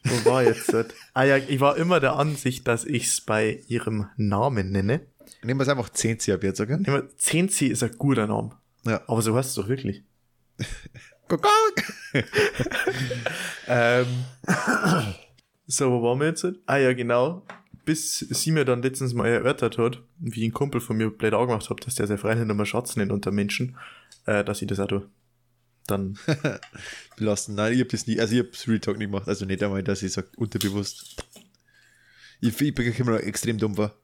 Wo war jetzt das? Ah ja, ich war immer der Ansicht, dass ich es bei ihrem Namen nenne. Nehmen wir es einfach Zenzi ab jetzt, okay? Zenzi ist ein guter Name. Ja. Aber so heißt es doch wirklich. ähm, so, wo waren wir jetzt? Ah ja, genau. Bis sie mir dann letztens mal erörtert hat, wie ein Kumpel von mir blöd auch gemacht hat, dass der sehr Freihänder mal Schatz nennt unter Menschen, äh, dass ich das auch tue. Dann belassen. Nein, ich hab das nie, also ich hab's Real Talk nicht gemacht, also nicht einmal, dass ich sage, unterbewusst. Ich, ich bin immer noch extrem dumm war.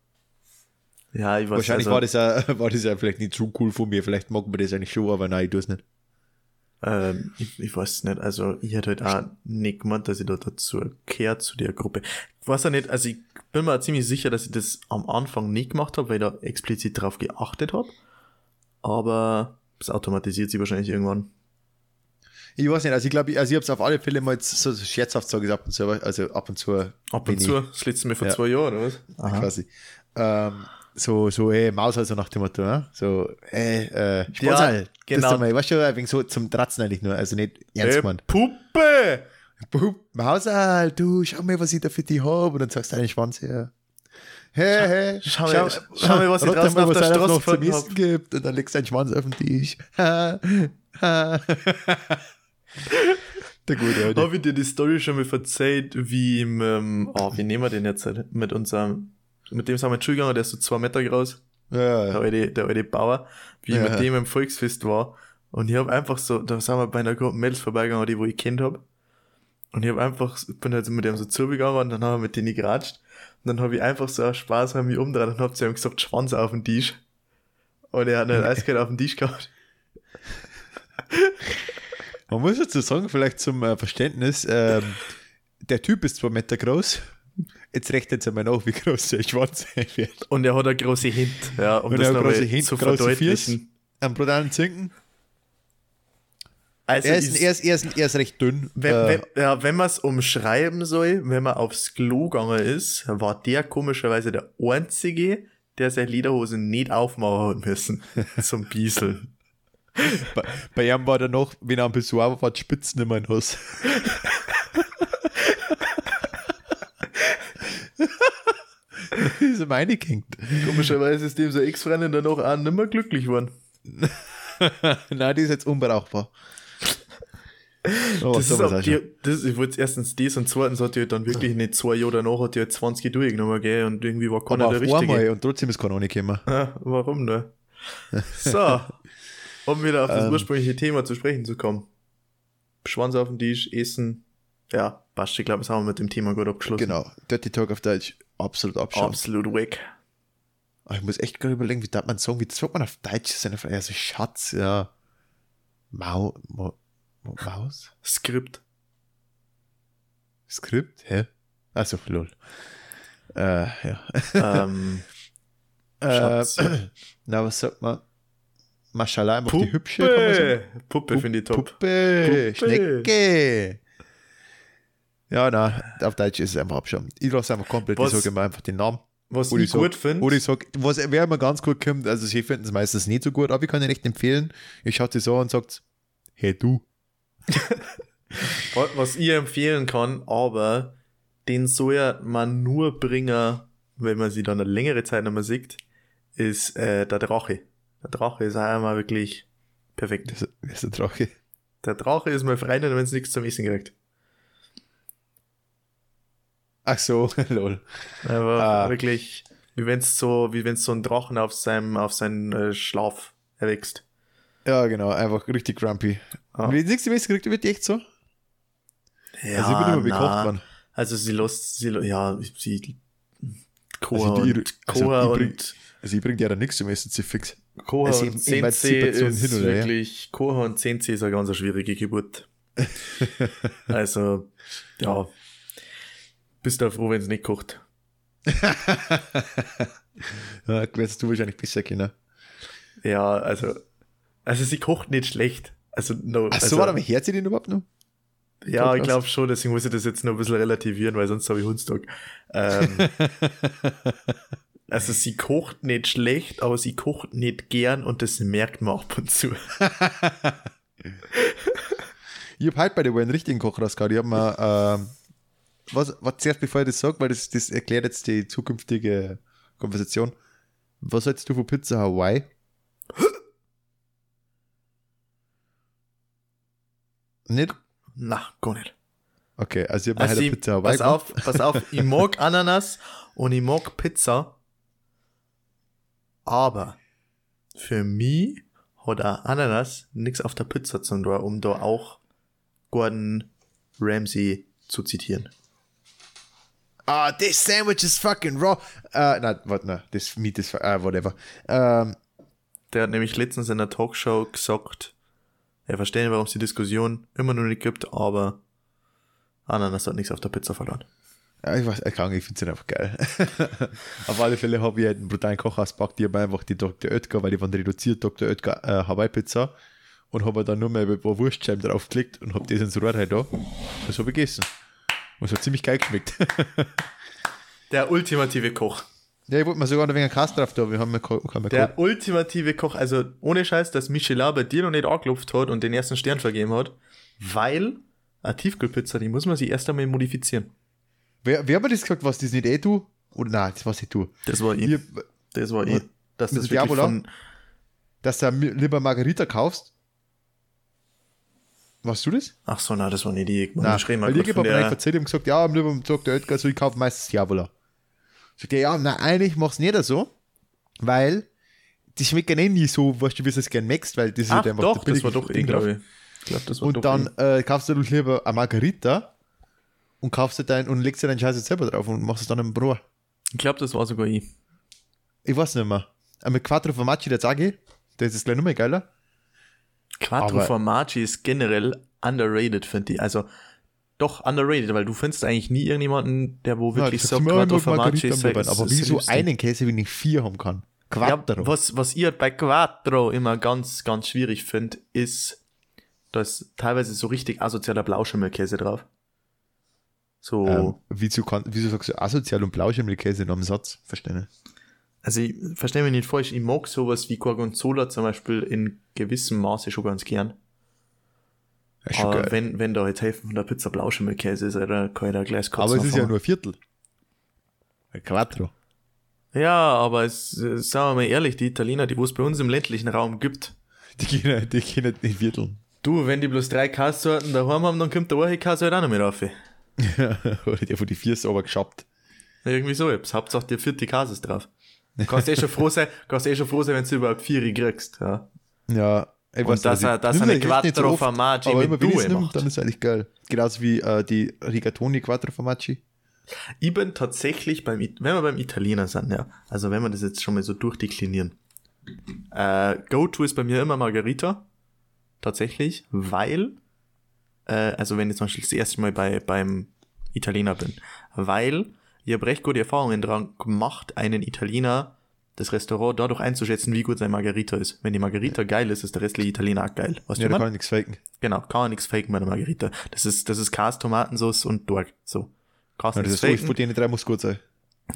Ja, ich weiß Wahrscheinlich also, war das auch, war das auch vielleicht nicht so cool von mir, vielleicht mag man das eigentlich schon, aber nein, ich tue es nicht. Ähm, ich, ich weiß es nicht, also ich hätte halt auch nicht gemeint, dass ich da dazu gehört, zu der Gruppe. Ich weiß auch nicht, also ich bin mir auch ziemlich sicher, dass ich das am Anfang nicht gemacht habe, weil ich da explizit drauf geachtet habe, aber das automatisiert sich wahrscheinlich irgendwann. Ich weiß nicht, also ich glaube, ich, also ich habe es auf alle Fälle mal so scherzhaft so gesagt, also ab und zu. Ab und zu, das letzte Mal vor ja. zwei Jahren, oder was? Aha. Quasi. Ähm, so, so, ey, Maus, also nach dem Motto, ne? So, ey, äh, Sponsal. Ja, genau. Mal, weißt du, wegen so zum Tratzen eigentlich nur, also nicht ernst gemeint. Äh, Puppe! Puppe, Mausal, du, schau mal, was ich da für dich habe. Und dann sagst du deinen Schwanz her. Hey, hey, schau, schau, schau, schau mal, was ich draußen mal, auf der Straße von mir gibt. Und dann legst du deinen Schwanz auf den Tisch. Ha, ha. Der gute. Habe ich dir die Story schon mal verzeiht, wie im, ähm, oh, wie nehmen wir den jetzt halt? Mit unserem, mit dem sind wir in die Schule gegangen, der ist so zwei Meter groß. Ja. Der alte, der alte Bauer, wie ja. ich mit dem im Volksfest war. Und ich habe einfach so, da sind wir bei einer Gruppe Mädels vorbeigegangen, die wo ich kennt habe. Und ich habe einfach, bin halt mit dem so zugegangen und dann haben wir mit denen geratscht. Und dann habe ich einfach so einen Spaß, haben mich umgedreht und hab zu ihm gesagt, Schwanz auf den Tisch. Und er hat einen Eiskalt auf den Tisch gehabt. Man muss dazu sagen, vielleicht zum äh, Verständnis, ähm, der Typ ist zwei Meter groß, jetzt rechnet es einmal nach, wie groß der Schwanz wird. Und er hat eine große Hint, ja, um und das nochmal zu verdeutlichen. Einen brutalen Zinken. Also er, ist, er, ist, er, ist, er ist recht dünn. Wenn, äh, wenn, ja, wenn man es umschreiben soll, wenn man aufs Klo gegangen ist, war der komischerweise der Einzige, der seine Lederhosen nicht aufmachen hat müssen, zum Bieseln. Bei, bei ihm war der noch, wenn er am Besuch war, war die Spitzen immer nass. Das ist ihm reingehängt. Komischerweise ist dem so Ex-Freundin danach auch nicht mehr glücklich geworden. Nein, die ist jetzt unbrauchbar. Oh, das ist auch die, das, ich wollte erstens das und zweitens hat die halt dann wirklich nicht zwei Jahre danach hat die halt zwanzig durchgenommen, gell, und irgendwie war keiner der Richtige. Einmal und trotzdem ist keiner nicht gekommen. Ja, warum ne? So. Um wieder auf das ähm, ursprüngliche Thema zu sprechen zu kommen. Schwanz auf den Tisch, Essen. Ja, passt. Ich glaube, das haben wir mit dem Thema gut abgeschlossen. Genau. Dirty Talk auf Deutsch. Absolut abschauen. Absolut weg. Ich muss echt gerade überlegen, wie darf man sagen, wie sagt man auf Deutsch? Das ist eine so Schatz, ja. Mau, Mau, Maus? Skript. Skript? Hä? Achso, lol. Äh, ja. Ähm, Schatz. Äh, na, was sagt man? Maschallah, einfach die hübsche. Puppe, Puppe finde ich top. Puppe, Puppe, Schnecke. Ja, nein, auf Deutsch ist es einfach abschauen. Ich lasse es einfach komplett, was, ich sage immer einfach den Namen. Was ich gut finde. Oder ich sage, was wer immer ganz gut kommt, also sie finden es meistens nicht so gut, aber ich kann ihnen echt empfehlen, ich schaue es so und sagt, hey du. Was ich empfehlen kann, aber den soll man nur bringen, wenn man sie dann eine längere Zeit nicht mehr sieht, ist äh, der Drache. Der Drache ist auch einmal wirklich perfekt. Wer ist der Drache? Der Drache ist mein Freund, wenn es nichts zum Essen kriegt. Ach so, lol. Aber ah. wirklich, wie wenn es so, wie wenn es so ein Drachen auf seinem, auf seinen äh, Schlaf erwächst. Ja, genau, einfach richtig grumpy. Ah. Wenn es nichts zum Essen kriegt, wird die echt so. Ja, also ich bin immer bekocht worden. Also sie lässt, sie, ja, sie, Koa also und, Koa also und... Also ich bringe dir ja da nichts zum Essen, sie fix. Koha also und Zenzi ist hin, oder, wirklich, ja? Koha und Zenzi ist eine ganz schwierige Geburt. Also, ja, bist du froh, wenn es nicht kocht. Ja, wärst du wahrscheinlich besser können. Ja, also, also sie kocht nicht schlecht. Also, no, Ach so, also, warum hört sie den überhaupt noch? Ja, ich glaube schon, deswegen muss ich das jetzt nur ein bisschen relativieren, weil sonst habe ich Hundstock. Ähm, also sie kocht nicht schlecht, aber sie kocht nicht gern und das merkt man auch ab und zu. Ich habe heute bei der einen richtigen Koch rausgehauen. Ich habe mir, äh, was, was zuerst bevor ich das sage, weil das, das erklärt jetzt die zukünftige Konversation. Was hältst du von Pizza Hawaii? Nicht? Nein, gar nicht. Okay, also ich habe mir also heute ich, Pizza Hawaii pass auf, pass auf, ich mag Ananas und ich mag Pizza. Aber für mich hat eine Ananas nichts auf der Pizza zu tun, um da auch Gordon Ramsay zu zitieren. Ah, oh, this sandwich is fucking raw. Uh, nein, warte, nein, this meat is, uh, whatever. Um, der hat nämlich letztens in der Talkshow gesagt, er versteht, warum es die Diskussion immer noch nicht gibt, aber Ananas hat nichts auf der Pizza verloren. Ja, ich weiß, ich kann, ich finde es einfach geil. Auf alle Fälle habe ich einen brutalen Koch ausgepackt, ich habe einfach die Doktor Oetker, weil die waren reduziert, Doktor Oetker äh, Hawaii-Pizza, und habe dann nur mehr ein paar Wurstscheiben draufgelegt und habe das ins Rohr rein da. Das habe ich gegessen. Und es hat ziemlich geil geschmeckt. Der ultimative Koch. Ja, ich wollte mir sogar noch wegen Kass drauf da, wir haben mir Der gehabt. ultimative Koch, also ohne Scheiß, dass Michelin bei dir noch nicht angeklopft hat und den ersten Stern vergeben hat, weil eine Tiefkühlpizza, die muss man sich erst einmal modifizieren. Wer, wer hat mir das gesagt, was das nicht eh du? Oder nein, das war nicht du. Das war ich. ich das war ich. Dass das wirklich von... Dass du lieber Margarita kaufst. Warst du das? Ach so, nein, das war nicht die. Nein, ich weil ich habe mir erzählt, ich habe gesagt, ja, am lieber Doktor Oetker, so ich kaufe meistens Diavola. Sagt er, ja, nein, eigentlich mach's nicht so, weil die schmecken eh nie so, weißt du, wie du es gerne magst, weil das ist halt einfach doch, der das war doch Ding, glaube ich. ich glaub, das war und doch dann äh, kaufst du lieber eine Margarita und kaufst du dein und legst dir deinen Scheiß jetzt selber drauf und machst es dann im Brot. Ich glaube, das war sogar ich. Ich weiß nicht mehr. Aber mit Quattro Formaggi, der sage das ist gleich noch mehr geiler. Quattro Formaggi ist generell underrated, finde ich. Also doch underrated, weil du findest eigentlich nie irgendjemanden, der wo wirklich ja, sagt, Quattro Formaggi ist sexy. Aber wie so einen Käse, wie ich vier haben kann. Quattro. Ja, was, was ich bei Quattro immer ganz, ganz schwierig finde, ist, da ist teilweise so richtig asozialer Blauschimmelkäse drauf. So. Ähm, wieso, kann, wieso sagst du asozial und Blauschimmelkäse in einem Satz? Verstehe. Also ich verstehe mich nicht falsch, ich mag sowas wie Gorgonzola zum Beispiel in gewissem Maße schon ganz gern. Ja, schon aber geil. Wenn, wenn da jetzt Hälfte von der Pizza Blauschimmelkäse ist, Alter, kann ich da gleich kotzen. Aber es ist ja nur ein Viertel. Ein Quattro. Ja, aber es, sagen wir mal ehrlich, die Italiener, die es bei uns im ländlichen Raum gibt, die gehen, die gehen nicht in Vierteln. Du, wenn die bloß drei Kasssorten daheim haben, dann kommt der eine Kasse halt auch noch mit rauf. Ja, oder der von die vier ist aber geschappt. Irgendwie so, jetzt Hauptsache der vierte Kasse ist drauf. Du kannst eh schon froh sein, kannst eh schon froh sein, wenn du überhaupt vier kriegst. Ja, ja. Ich und dass er eine Quattro Formaggi so mit Due macht. Dann ist eigentlich geil. Genauso wie äh, die Rigatoni Quattro Formaggi. Ich bin tatsächlich, beim, wenn wir beim Italiener sind, ja, also wenn wir das jetzt schon mal so durchdeklinieren. Äh, Go-To ist bei mir immer Margarita. Tatsächlich, weil, äh, also wenn ich zum Beispiel das erste Mal bei, beim Italiener bin, weil ich habe recht gute Erfahrungen dran gemacht, einen Italiener, das Restaurant dadurch einzuschätzen, wie gut sein Margarita ist. Wenn die Margarita ja. geil ist, ist der restliche Italiener auch geil. Weißt ja, du da kann man nichts faken. Genau, kann man nichts faken bei der Margarita. Das ist, das ist Kars, Tomatensauce und Dork. So. Kars, ja, das faken. Ist so, die drei muss gut sein.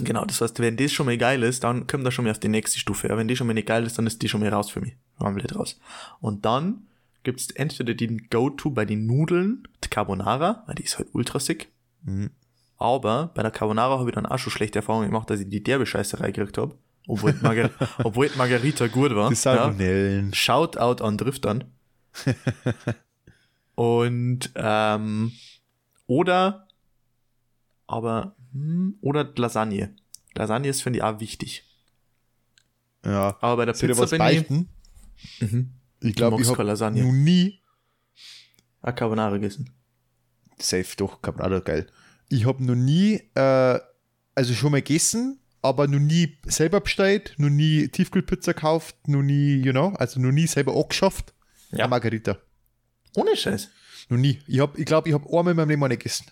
Genau, das heißt, wenn das schon mal geil ist, dann kommt das schon mal auf die nächste Stufe. Ja, wenn die schon mal nicht geil ist, dann ist die schon mal raus für mich. Komplett raus. Und dann gibt's entweder den Go-To bei den Nudeln, die Carbonara, weil die ist halt ultra sick. Mhm. Aber bei der Carbonara habe ich dann auch schon schlechte Erfahrungen gemacht, dass ich die derbe Scheißerei gekriegt habe. Obwohl die, Margar- obwohl die Margarita gut war. Die Salmonellen. Ja. Shoutout an Driftern. Und, ähm, oder, aber, oder Lasagne. Lasagne ist, finde ich, auch wichtig. Ja. Aber bei der Pizza bin beichten? ich... Mhm. Ich glaube, ich habe noch nie eine Carbonara gegessen. Safe, doch, Carbonara, geil. Ich habe noch nie, äh, also schon mal gegessen, aber noch nie selber bestellt, noch nie Tiefkühlpizza gekauft, noch nie, you know, also noch nie selber angeschafft. Ja. Eine Margarita. Ohne Scheiß. Noch nie. Ich glaube, ich, glaub, ich habe einmal in meinem Leben nicht gegessen.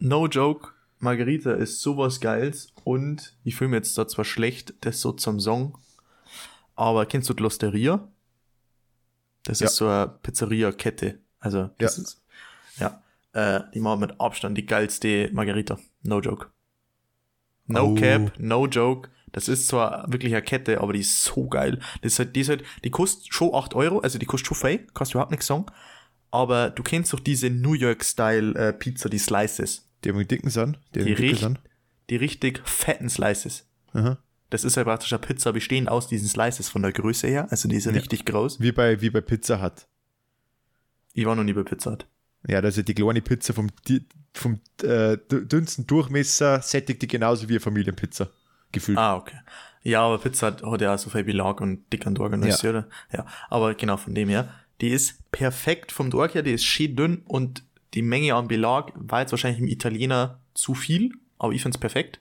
No joke, Margarita ist sowas Geiles und ich fühle mich jetzt da zwar schlecht, das so zum Song, aber kennst du die Losteria? Das ja. ist so eine Pizzeria-Kette. Also, das ja. ist, ja. äh, die machen mit Abstand die geilste Margarita. No joke. No oh. cap, no joke. Das ist zwar wirklich eine Kette, aber die ist so geil. Das ist halt, die, ist halt, die kostet schon acht Euro, also die kostet schon frei, kannst du überhaupt nichts sagen. Aber du kennst doch diese New York-Style-Pizza, die Slices. Die haben die dicken sind. Die, die, richt, sind. die richtig fetten Slices. Aha. Das ist ja halt praktisch eine Pizza bestehend aus diesen Slices von der Größe her. Also die ist ja, ja. richtig groß. Wie bei, wie bei Pizza Hut. Ich war noch nie bei Pizza Hut. Ja, das ist ja die kleine Pizza vom, vom äh, dünnsten Durchmesser, sättigt die genauso wie eine Familienpizza. Gefühlt. Ah, okay. Ja, aber Pizza hat, hat ja auch so viel Belag und dick an Dorg und alles, oder? Ja, aber genau von dem her. Die ist perfekt vom Dorg her, die ist schön dünn und die Menge an Belag war jetzt wahrscheinlich im Italiener zu viel, aber ich find's perfekt.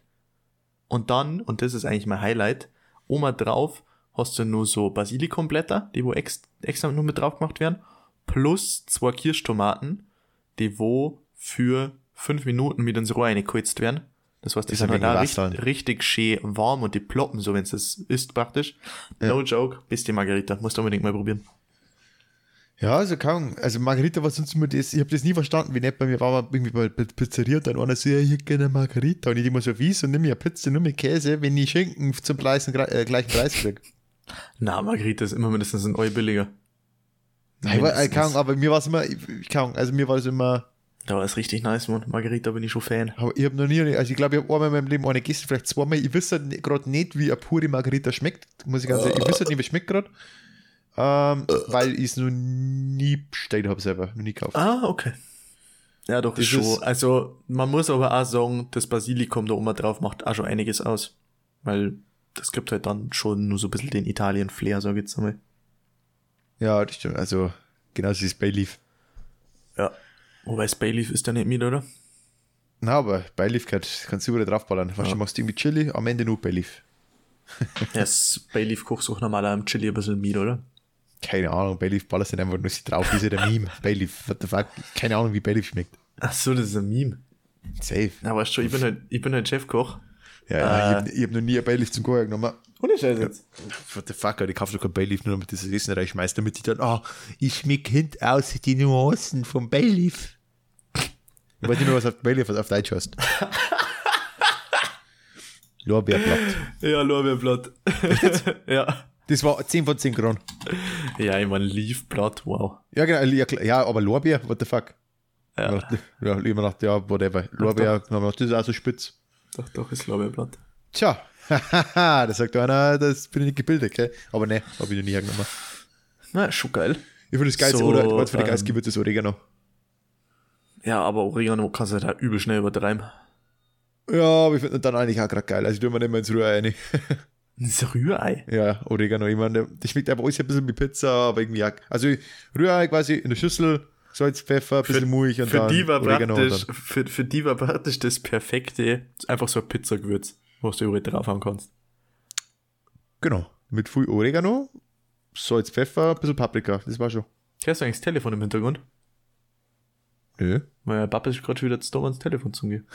Und dann, und das ist eigentlich mein Highlight, oben drauf hast du nur so Basilikumblätter, die wo ex, extra nur mit drauf gemacht werden, plus zwei Kirschtomaten, die wo für fünf Minuten mit ins Rohr reingekürzt werden. Das heißt, die sind halt auch richtig, richtig schön warm und die ploppen so, wenn es das isst praktisch. No ja. joke, bist die Margarita. Musst du unbedingt mal probieren. Ja, also kaum. Also Margarita war sonst immer das, ich habe das nie verstanden, wie nett bei mir war, irgendwie bei der Pizzeria und dann einer so, ja, ich hätte gerne eine Margarita. Und ich immer so, wieso nimm ich eine Pizza nur mit Käse, wenn ich Schinken zum Preis, äh, gleichen Preis kriege? Na, Margarita ist immer mindestens ein Euro billiger. Nein, ich kann, aber mir war es immer, ich kann, also mir war es immer... Da war es richtig nice, Mann. Margarita bin ich schon Fan. Aber ich habe noch nie, also ich glaube, ich habe einmal in meinem Leben eine gegessen, vielleicht zweimal. Ich weiß halt gerade nicht, wie eine pure Margarita schmeckt. Muss ich ganz ehrlich, ich weiß halt nicht, wie es schmeckt gerade. Ähm, weil ich es noch nie bestellt habe selber, noch nie gekauft. Ah, okay. Ja, doch, das schon. Ist, also man muss aber auch sagen, das Basilikum da oben drauf macht auch schon einiges aus. Weil das gibt halt dann schon nur so ein bisschen den Italien-Flair, sag ich jetzt einmal. Ja, das stimmt. Also genauso wie das Bayleaf. Ja. Wobei das Bayleaf ist ja nicht mit, oder? Nein, aber Bayleaf kannst du überall draufballern. Weißt du, machst du irgendwie Chili, am Ende nur Bayleaf. Ja, das Bayleaf kochst du auch normal am Chili ein bisschen mit, oder? Keine Ahnung, Bayleaf ballerst du einfach nur drauf. Das ist ja ein Meme. Bayleaf, what the fuck? Keine Ahnung, wie Bayleaf schmeckt. Ach so, das ist ein Meme. Safe. Na, weißt du, ich bin halt, ich bin halt Chefkoch. Ja, ja äh, ich, ich hab noch nie ein Bayleaf zum Kochen genommen. Ohne Scheiß jetzt. What the fuck, ich kaufe doch kein Bayleaf, nur damit ich das Essen reinschmeiße, damit ich dann, ah, oh, ich schmecke hinten aus die Nuancen vom Bayleaf. Ich weiß nicht mehr, was auf Bayleaf auf Deutsch heißt. Lorbeerblatt. Ja, Lorbeerblatt. Ja. Das war zehn von zehn Kronen. Ja, ich meine, Leafblatt, wow. Ja, genau, ja, ja, aber Lorbeer, what the fuck. Ja. Ja, ich dachte, ja, whatever. Lorbeer, das ist auch so spitz. Doch, doch, ist Lorbeerblatt. Tja, haha, da sagt einer, das bin ich nicht gebildet, gell? Aber ne, habe ich noch nie hergenommen. Na, schon geil. Ich finde das geilste, so, oder? Was für ein ähm, Geist gibt es Oregano? Ja, aber Oregano kannst du halt auch übel schnell übertreiben. Ja, aber ich finde dann eigentlich auch gerade geil. Also ich tue mir nicht mehr ins Rührei rein. Ins Rührei? Ja, Oregano. Ich meine, das schmeckt einfach alles ein bisschen wie Pizza, aber irgendwie auch. Also Rührei quasi in der Schüssel, Salz, Pfeffer, ein bisschen Mulch und, und dann Oregano. Für, für die war praktisch das perfekte, einfach so ein Pizzagewürz, was du überall drauf haben kannst. Genau. Mit viel Oregano, Salz, Pfeffer, ein bisschen Paprika. Das war schon. Hörst du eigentlich das Telefon im Hintergrund? Nö. Mein Papa ist gerade wieder zu dumm ans Telefon zu gehen.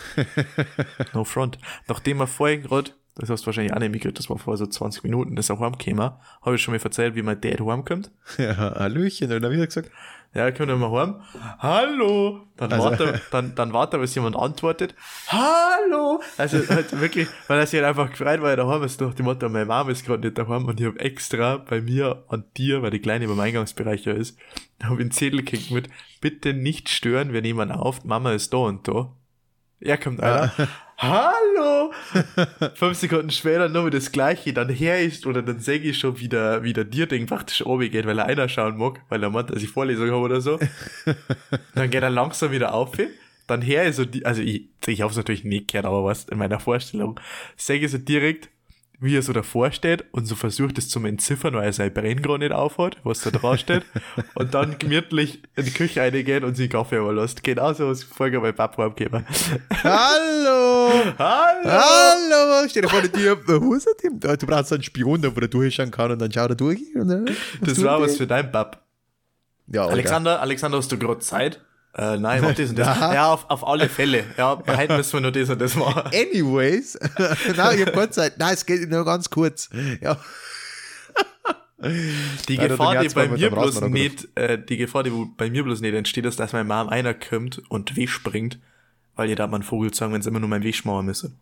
No front. Nachdem wir vorher gerade, das hast du wahrscheinlich auch nicht mitgekriegt, das war vor so zwanzig Minuten, das auch heimgekommen, habe ich schon mal erzählt, wie mein Dad heimkommt. Ja, Hallöchen, dann habe ich gesagt. Ja, kommt immer heim. Hallo! Dann also. warte, dann, dann warte, bis jemand antwortet. Hallo! Also halt wirklich, weil er sich halt einfach gefreut, weil er daheim ist, durch die Motto, meine Mama ist gerade nicht daheim und ich habe extra bei mir und dir, weil die Kleine über dem Eingangsbereich ja ist, habe ich einen Zettel gekriegt mit, bitte nicht stören, wir nehmen auf, Mama ist da und da. Er kommt einer. Ja. Hallo! Fünf Sekunden später nur mit das Gleiche, dann her ist oder dann sehe ich schon, wie der, wie der Dierding praktisch oben geht, weil er einer schauen mag, weil er meint, dass ich Vorlesung habe oder so. Dann geht er langsam wieder auf, dann her ist so, also ich, ich habe es natürlich nicht gehört, aber was in meiner Vorstellung, sehe ich so direkt, wie er so davor steht und so versucht es zum Entziffern, weil er sein Brenngran nicht aufhat, was da drauf steht, und dann gemütlich in die Küche reingeht und sich Kaffee überlässt. Genauso was ich vorher bei Papa abgeben. Hallo! Hallo! Hallo! Steht da vor der Tür, wo ist er? Du brauchst einen Spion, der durchschauen kann und dann schaut er durch. Das war was für dein Pap. Ja, Alexander, Alexander, hast du gerade Zeit? Äh, nein, ich mach das und das. Aha. Ja, auf, auf alle Fälle. Ja, heute müssen wir nur das und das machen. Anyways. Nein, ich hab keine Zeit. Nein, es geht nur ganz kurz. Ja. Die Gefahr, die bei mir bloß nicht, äh, die Gefahr, die bei mir bloß nicht entsteht, ist, dass mein Mom einer kommt und wegspringt, weil ihr da mal einen Vogel sagen, wenn es immer nur mein Weg schmauern müsse.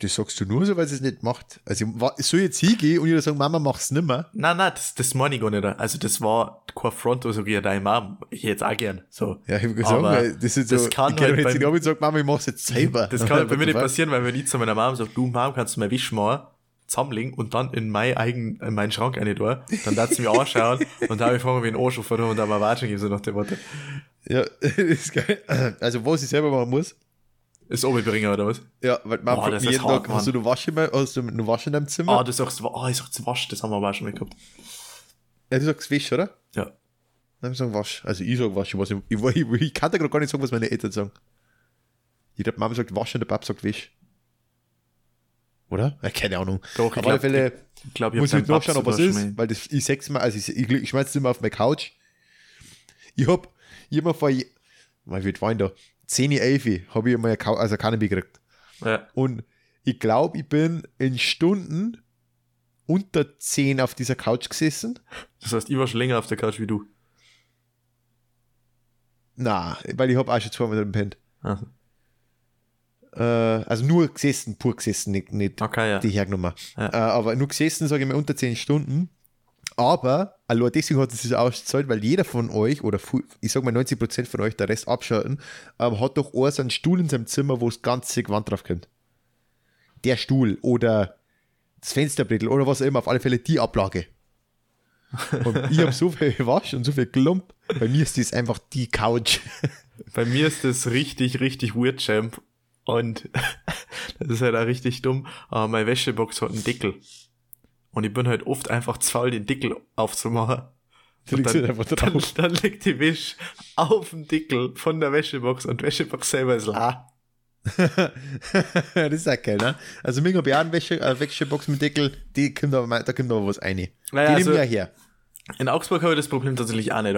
Das sagst du nur so, weil sie es nicht macht. Also ich soll jetzt hingehen und ihr sagen, Mama, mach's nimmer. Nein, nein, das, das meine ich gar nicht. Also das war kein Front, also wie deine Mom. Ich hätte es auch gern. So. Ja, ich habe gesagt, weil das ist so, das kann ich halt jetzt nicht sagen, Mama, ich mach's jetzt selber. Das kann halt bei mir nicht passieren, weil wenn ich zu meiner Mom sage, du Mom, kannst du mal wegschmauern, zusammenlegen und dann in, mein eigen, in meinen Schrank rein tun, dann darf sie mich anschauen und da habe ich vorhin wie ein Arsch auf und da mal Watschen geben, so nach dem Motto. Ja, das ist geil. Also was ich selber machen muss, ist Oberbringer oder was? Ja, weil man oh, jeden hart, Tag, hast du noch Wasche, hast du noch Wasche in deinem Zimmer? Ah, oh, du sagst, oh, ich sag's Wasch, das haben wir aber auch schon mal gehabt. Ja, du sagst Wisch, oder? Ja. Dann sagen Wasch. Also ich sag Wasch, ich, ich, ich, ich, ich kann da gerade gar nicht sagen, was meine Eltern sagen. Ich glaube, Mama sagt Wasch und der Papa sagt Wisch. Oder? Ja, keine Ahnung. Doch, auf alle Fälle ich glaub, ich muss ich jetzt nachschauen, ob es ist, weil das, ich sag's mal, also ich, ich, ich schmeiß es immer auf meine Couch. Ich hab immer vor, ich wird wein da, zehn, elf habe ich mal also Cannabis gekriegt. Ja. Und ich glaube, ich bin in Stunden unter zehn auf dieser Couch gesessen. Das heißt, ich war schon länger auf der Couch wie du. Na, weil ich habe auch schon zweimal drin gepennt. Also. Äh, also nur gesessen, pur gesessen, nicht, nicht okay, ja. Die hergenommen. Ja. Äh, aber nur gesessen, sage ich mal, unter zehn Stunden. Aber, allein deswegen hat es sich ausgezahlt, weil jeder von euch, oder ich sag mal neunzig Prozent von euch, der Rest abschalten, ähm, hat doch auch so einen Stuhl in seinem Zimmer, wo das ganze Gewand drauf kommt. Der Stuhl oder das Fensterbrettel oder was auch immer, auf alle Fälle die Ablage. Und ich habe so viel Wasch und so viel Klump, bei mir ist das einfach die Couch. Bei mir ist das richtig, richtig weird, Champ. Und das ist halt auch richtig dumm, aber meine Wäschebox hat einen Deckel. Und ich bin halt oft einfach zu faul, den Deckel aufzumachen. Und dann, einfach dann, dann liegt die Wäsche auf dem Deckel von der Wäschebox und die Wäschebox selber ist leer. Das ist auch geil, ne? Also mir habe ich auch eine Wäsche, eine Wäschebox mit Deckel, die kommt aber, da kommt aber was rein. Naja, die also, nehmen wir her. In Augsburg habe ich das Problem tatsächlich auch nicht.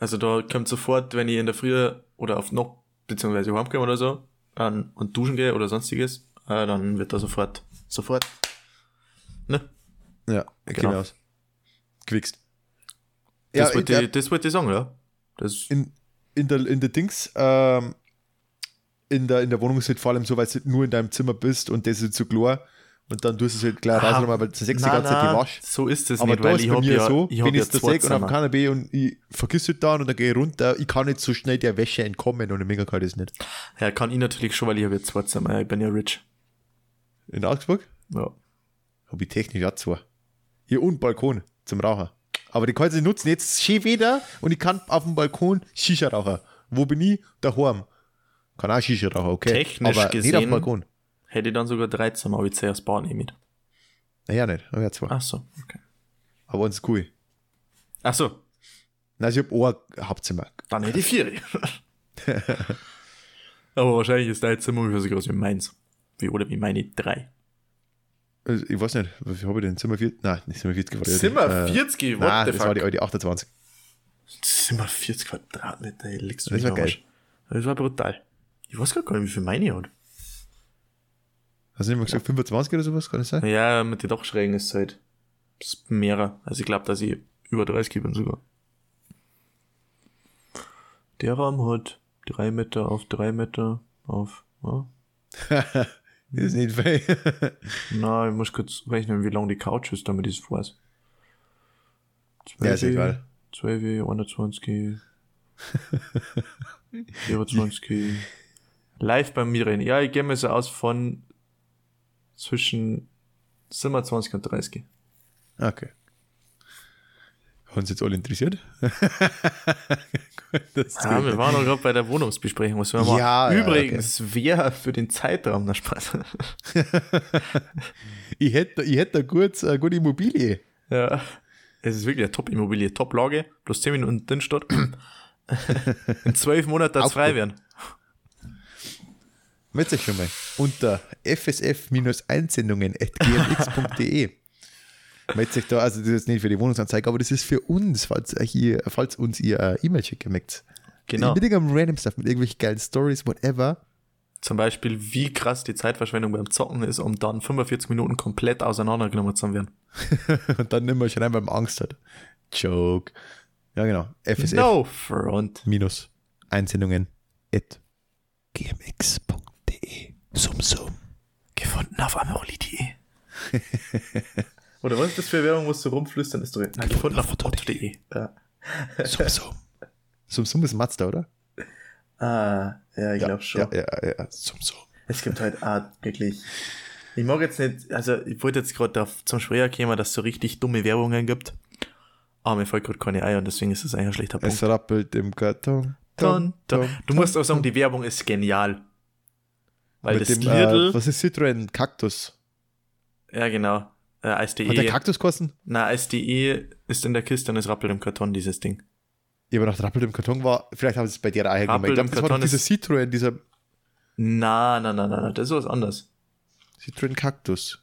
Also da kommt sofort, wenn ich in der Früh oder auf noch, beziehungsweise heimgehe oder so, an, und duschen gehe oder sonstiges, dann wird da sofort, sofort, ne? Ja, genau. Geh aus. Gewichst. Das ja, wollte ich, wollt ich sagen, ja. Das in, in, der, in der Dings, ähm, in, der, in der Wohnung ist halt vor allem so, weil du nur in deinem Zimmer bist und das ist so klar und dann tust du es halt klar ah, raus, weil du sechs die ganze Zeit gewaschen. So ist es nicht, weil ich habe ja so, ich bin jetzt ja sechs und am Kanapee und ich vergiss es dann und dann gehe ich runter. Ich kann nicht so schnell der Wäsche entkommen und mega kalt ist nicht. Ja, kann ich natürlich schon, weil ich habe jetzt zwei Zimmer. Ich bin ja rich. In Augsburg? Ja. Habe ich technisch auch zwei. Hier und Balkon zum Rauchen. Aber die kann ich nutzen. Jetzt ist es schön wieder und ich kann auf dem Balkon Shisha rauchen. Wo bin ich? Daheim. Kann auch Shisha rauchen, okay. Technisch aber gesehen nicht auf dem Balkon. Hätte ich dann sogar dreizehn, aber ich zähle das Bad nicht mit. Naja, nicht. Aber ja, zwei. Ach so, okay. Aber uns cool. Ach so. Nein, ich habe ein Hauptzimmer. Dann hätte ich vier. Aber wahrscheinlich ist dein Zimmer ungefähr so groß wie meins. Wie, oder wie meine drei. Also ich weiß nicht, was habe ich denn? Zimmer vierzig? Nein, nicht Zimmer vierzig Quadratmeter. Zimmer vierzig? Äh, what nein, the das fuck? War die alte achtundzwanzig. Zimmer vierzig Quadratmeter, ey, legst du das war geil. Arsch. Das war brutal. Ich weiß gar nicht, wie viel meine ich hat. Hast du nicht mal gesagt, ja. fünfundzwanzig oder sowas? Kann das sein? Ja, mit den Dachschrägen ist es halt mehrer. Also ich glaube, dass ich über dreißig bin sogar. Der Raum hat drei Meter auf drei Meter auf... Oh. Das ist nicht fein. Nein, ich muss kurz rechnen, wie lang die Couch ist, damit ich es weiß. zwölf, zwölf, einundzwanzig, vierundzwanzig. Live bei mir reden. Ja, ich gehe mir so aus von zwischen siebenundzwanzig und dreißig. Okay. Haben uns jetzt alle interessiert? Gut, ja, wir waren doch gerade bei der Wohnungsbesprechung. Was wir ja, ja, übrigens, okay. Wer für den Zeitraum der Spaß? ich hätte ich hätt da kurz eine gute Immobilie. Ja, es ist wirklich eine Top-Immobilie. Top-Lage, plus zehn Minuten Dünnstadt. In zwölf Monaten darf es frei werden. Möcht's euch schon mal unter f s f einsendungen at g m x punkt d e. Möcht's euch da, also das ist nicht für die Wohnungsanzeige, aber das ist für uns, falls, hier, falls uns ihr E-Mail schicken möchtet. Genau. Mit irgendeinem random Stuff, mit irgendwelchen geilen Stories, whatever. Zum Beispiel, wie krass die Zeitverschwendung beim Zocken ist, um dann fünfundvierzig Minuten komplett auseinandergenommen zu werden. Und dann nehmen wir schreien, weil man Angst hat. Joke. Ja, genau. F S F. No front. Minus Einsendungen at gmx.de. Sum sum. Gefunden auf amoli.de. Oder was ist das für Werbung, wo du rumflüstern ist drin? Nein, gefunden auf otto.de. Ja. Sum sum. Sum sum ist Mazda, oder? Ah, ja, ich ja, glaube schon. Ja, ja, ja. Sum sum. Es gibt halt ah, wirklich. Ich mag jetzt nicht, also ich wollte jetzt gerade zum Sprecher kommen, dass es so richtig dumme Werbungen gibt. Aber mir fällt gerade keine Eier und deswegen ist das eigentlich ein schlechter Punkt. Es rappelt im Karton. Ton, ton, ton, du musst ton, auch sagen, die Werbung ist genial. Weil das dem, Lidl... Äh, was ist Citroën? Kaktus. Ja, genau. Äh, Eis.de. Hat der Kaktus kosten? Na, Eis.de ist in der Kiste und es rappelt im Karton, dieses Ding. Ich habe noch rappelt im Karton war... Vielleicht haben sie es bei dir Eier gemacht. Ich glaube, das Karton war doch dieser Citroën, dieser... Na, na, na, na, na, das ist was anderes. Citroën Kaktus.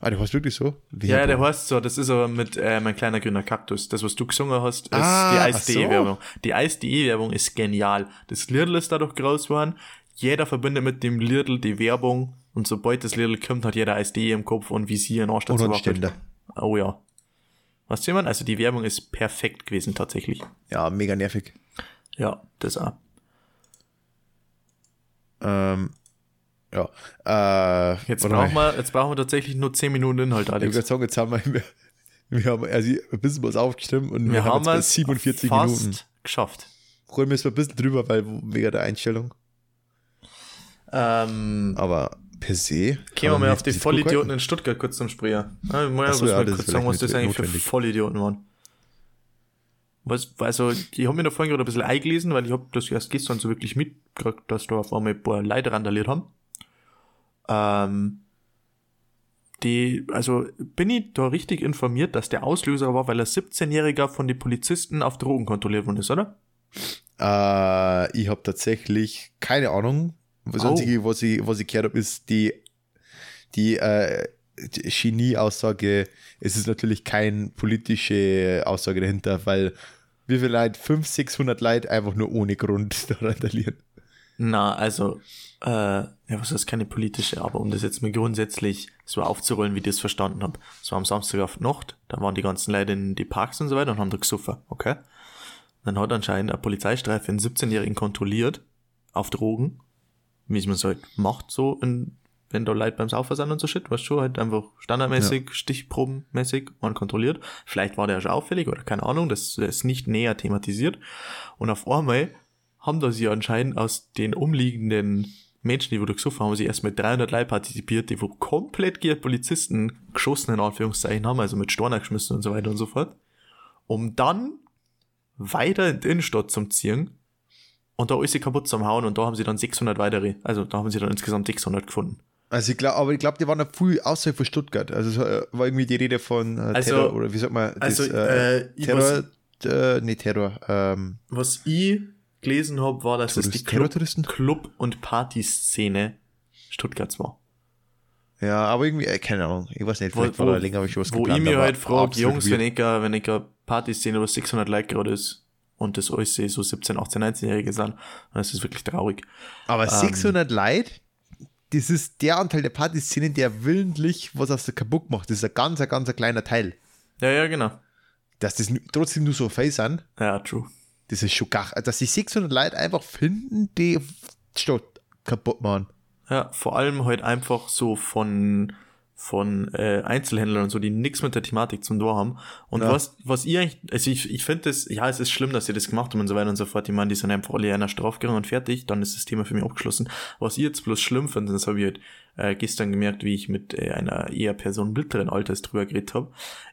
Ah, der heißt wirklich so? Wie ja, der heißt so. Das ist aber mit äh, mein kleiner grüner Kaktus. Das, was du gesungen hast, ist ah, die Eis.de-Werbung. So. Die Eis.de-Werbung ist genial. Das Lidl ist dadurch groß geworden. Jeder verbindet mit dem Lidl die Werbung. Und sobald das Lidl kommt, hat jeder Eis.de im Kopf und wie sie in Anstatt zu Ständer. Oh ja. Weißt du, jemand? Also die Werbung ist perfekt gewesen, tatsächlich. Ja, mega nervig. Ja, das auch. Ähm... Ja. Äh, jetzt, brauchen wir, jetzt brauchen wir tatsächlich nur zehn Minuten Inhalt, Alex. Ich würde sagen, jetzt haben wir, wir, wir haben also ein bisschen was aufgeschrieben und wir, wir haben, haben jetzt siebenundvierzig fast Minuten geschafft. Ruhig müssen wir ein bisschen drüber, weil wegen der Einstellung. Ähm, Aber per se. Gehen wir mal auf die Vollidioten in Stuttgart kurz zum Sprecher. Ja, ich muss mal kurz sagen, was das eigentlich für Vollidioten waren. Was, also, ich habe mir da vorhin gerade ein bisschen eingelesen, weil ich habe das erst gestern so wirklich mitgekriegt, dass da auf einmal ein paar Leute randaliert haben. Ähm, die, also bin ich da richtig informiert, dass der Auslöser war, weil ein siebzehnjähriger von den Polizisten auf Drogen kontrolliert worden ist, oder? Äh, ich habe tatsächlich keine Ahnung. Das oh. Einzige, was ich, was ich gehört habe, ist die, die, äh, die Genie-Aussage, es ist natürlich keine politische Aussage dahinter, weil wie viele Leute, fünfhundert, sechshundert Leute einfach nur ohne Grund da randalieren. Na, also, äh, ja, was heißt keine politische, aber um das jetzt mal grundsätzlich so aufzurollen, wie ich das verstanden habe. Es war am Samstag auf Nacht, da waren die ganzen Leute in die Parks und so weiter und haben da gesoffen, okay? Dann hat anscheinend eine Polizeistreife einen siebzehnjährigen kontrolliert, auf Drogen, wie man es halt macht, so, in, wenn da Leute beim Saufen sind und so shit, weißt du, halt einfach standardmäßig, ja. Stichprobenmäßig, man kontrolliert. Vielleicht war der ja schon auffällig oder keine Ahnung, das, das ist nicht näher thematisiert. Und auf einmal haben da sie anscheinend aus den umliegenden Menschen, die wo da gesoffen haben, sie erst mit dreihundert Leuten partizipiert, die wo komplett gegen Polizisten geschossen in Anführungszeichen haben, also mit Storner geschmissen und so weiter und so fort, um dann weiter in die Innenstadt zum Ziehen und da ist sie kaputt zum Hauen und da haben sie dann sechshundert weitere, also da haben sie dann insgesamt sechshundert gefunden. Also ich glaube, aber ich glaube, die waren noch viel außerhalb von Stuttgart, also war irgendwie die Rede von äh, also, Terror oder wie sagt man, das, also, äh, äh, Terror, was, äh, nee, Terror. Ähm, was ich gelesen habe, war, dass Tourist, es die Club-, Club- und Partyszene Stuttgarts war. Ja, aber irgendwie, keine Ahnung, ich weiß nicht, vielleicht wo, war da länger, ich was wo geplant. Wo ich mir halt frage, Jungs, wenn ich eine wenn ich Partyszene oder sechshundert Leute gerade ist und das alles so siebzehn, achtzehn, neunzehnjährige sind, dann ist das wirklich traurig. Aber ähm, sechshundert Leute, das ist der Anteil der Partyszene, der willentlich was aus der kaputt macht. Das ist ein ganz, ein ganz ein kleiner Teil. Ja, ja, genau. Dass das trotzdem nur so fein sind. Ja, true. Das ist schon gach, dass sich sechshundert Leute einfach finden, die Stadt kaputt machen. Ja, vor allem halt einfach so von, von äh, Einzelhändlern und so, die nichts mit der Thematik zum Tor haben. Und ja. was, was ihr eigentlich, also ich, ich finde das, ja, es ist schlimm, dass ihr das gemacht habt und so weiter und so fort. Ich meine, die sind einfach alle einer Strafe gegangen und fertig, dann ist das Thema für mich abgeschlossen. Was ich jetzt bloß schlimm finde, das habe ich halt äh, gestern gemerkt, wie ich mit äh, einer eher Person mittleren Alters drüber geredet habe,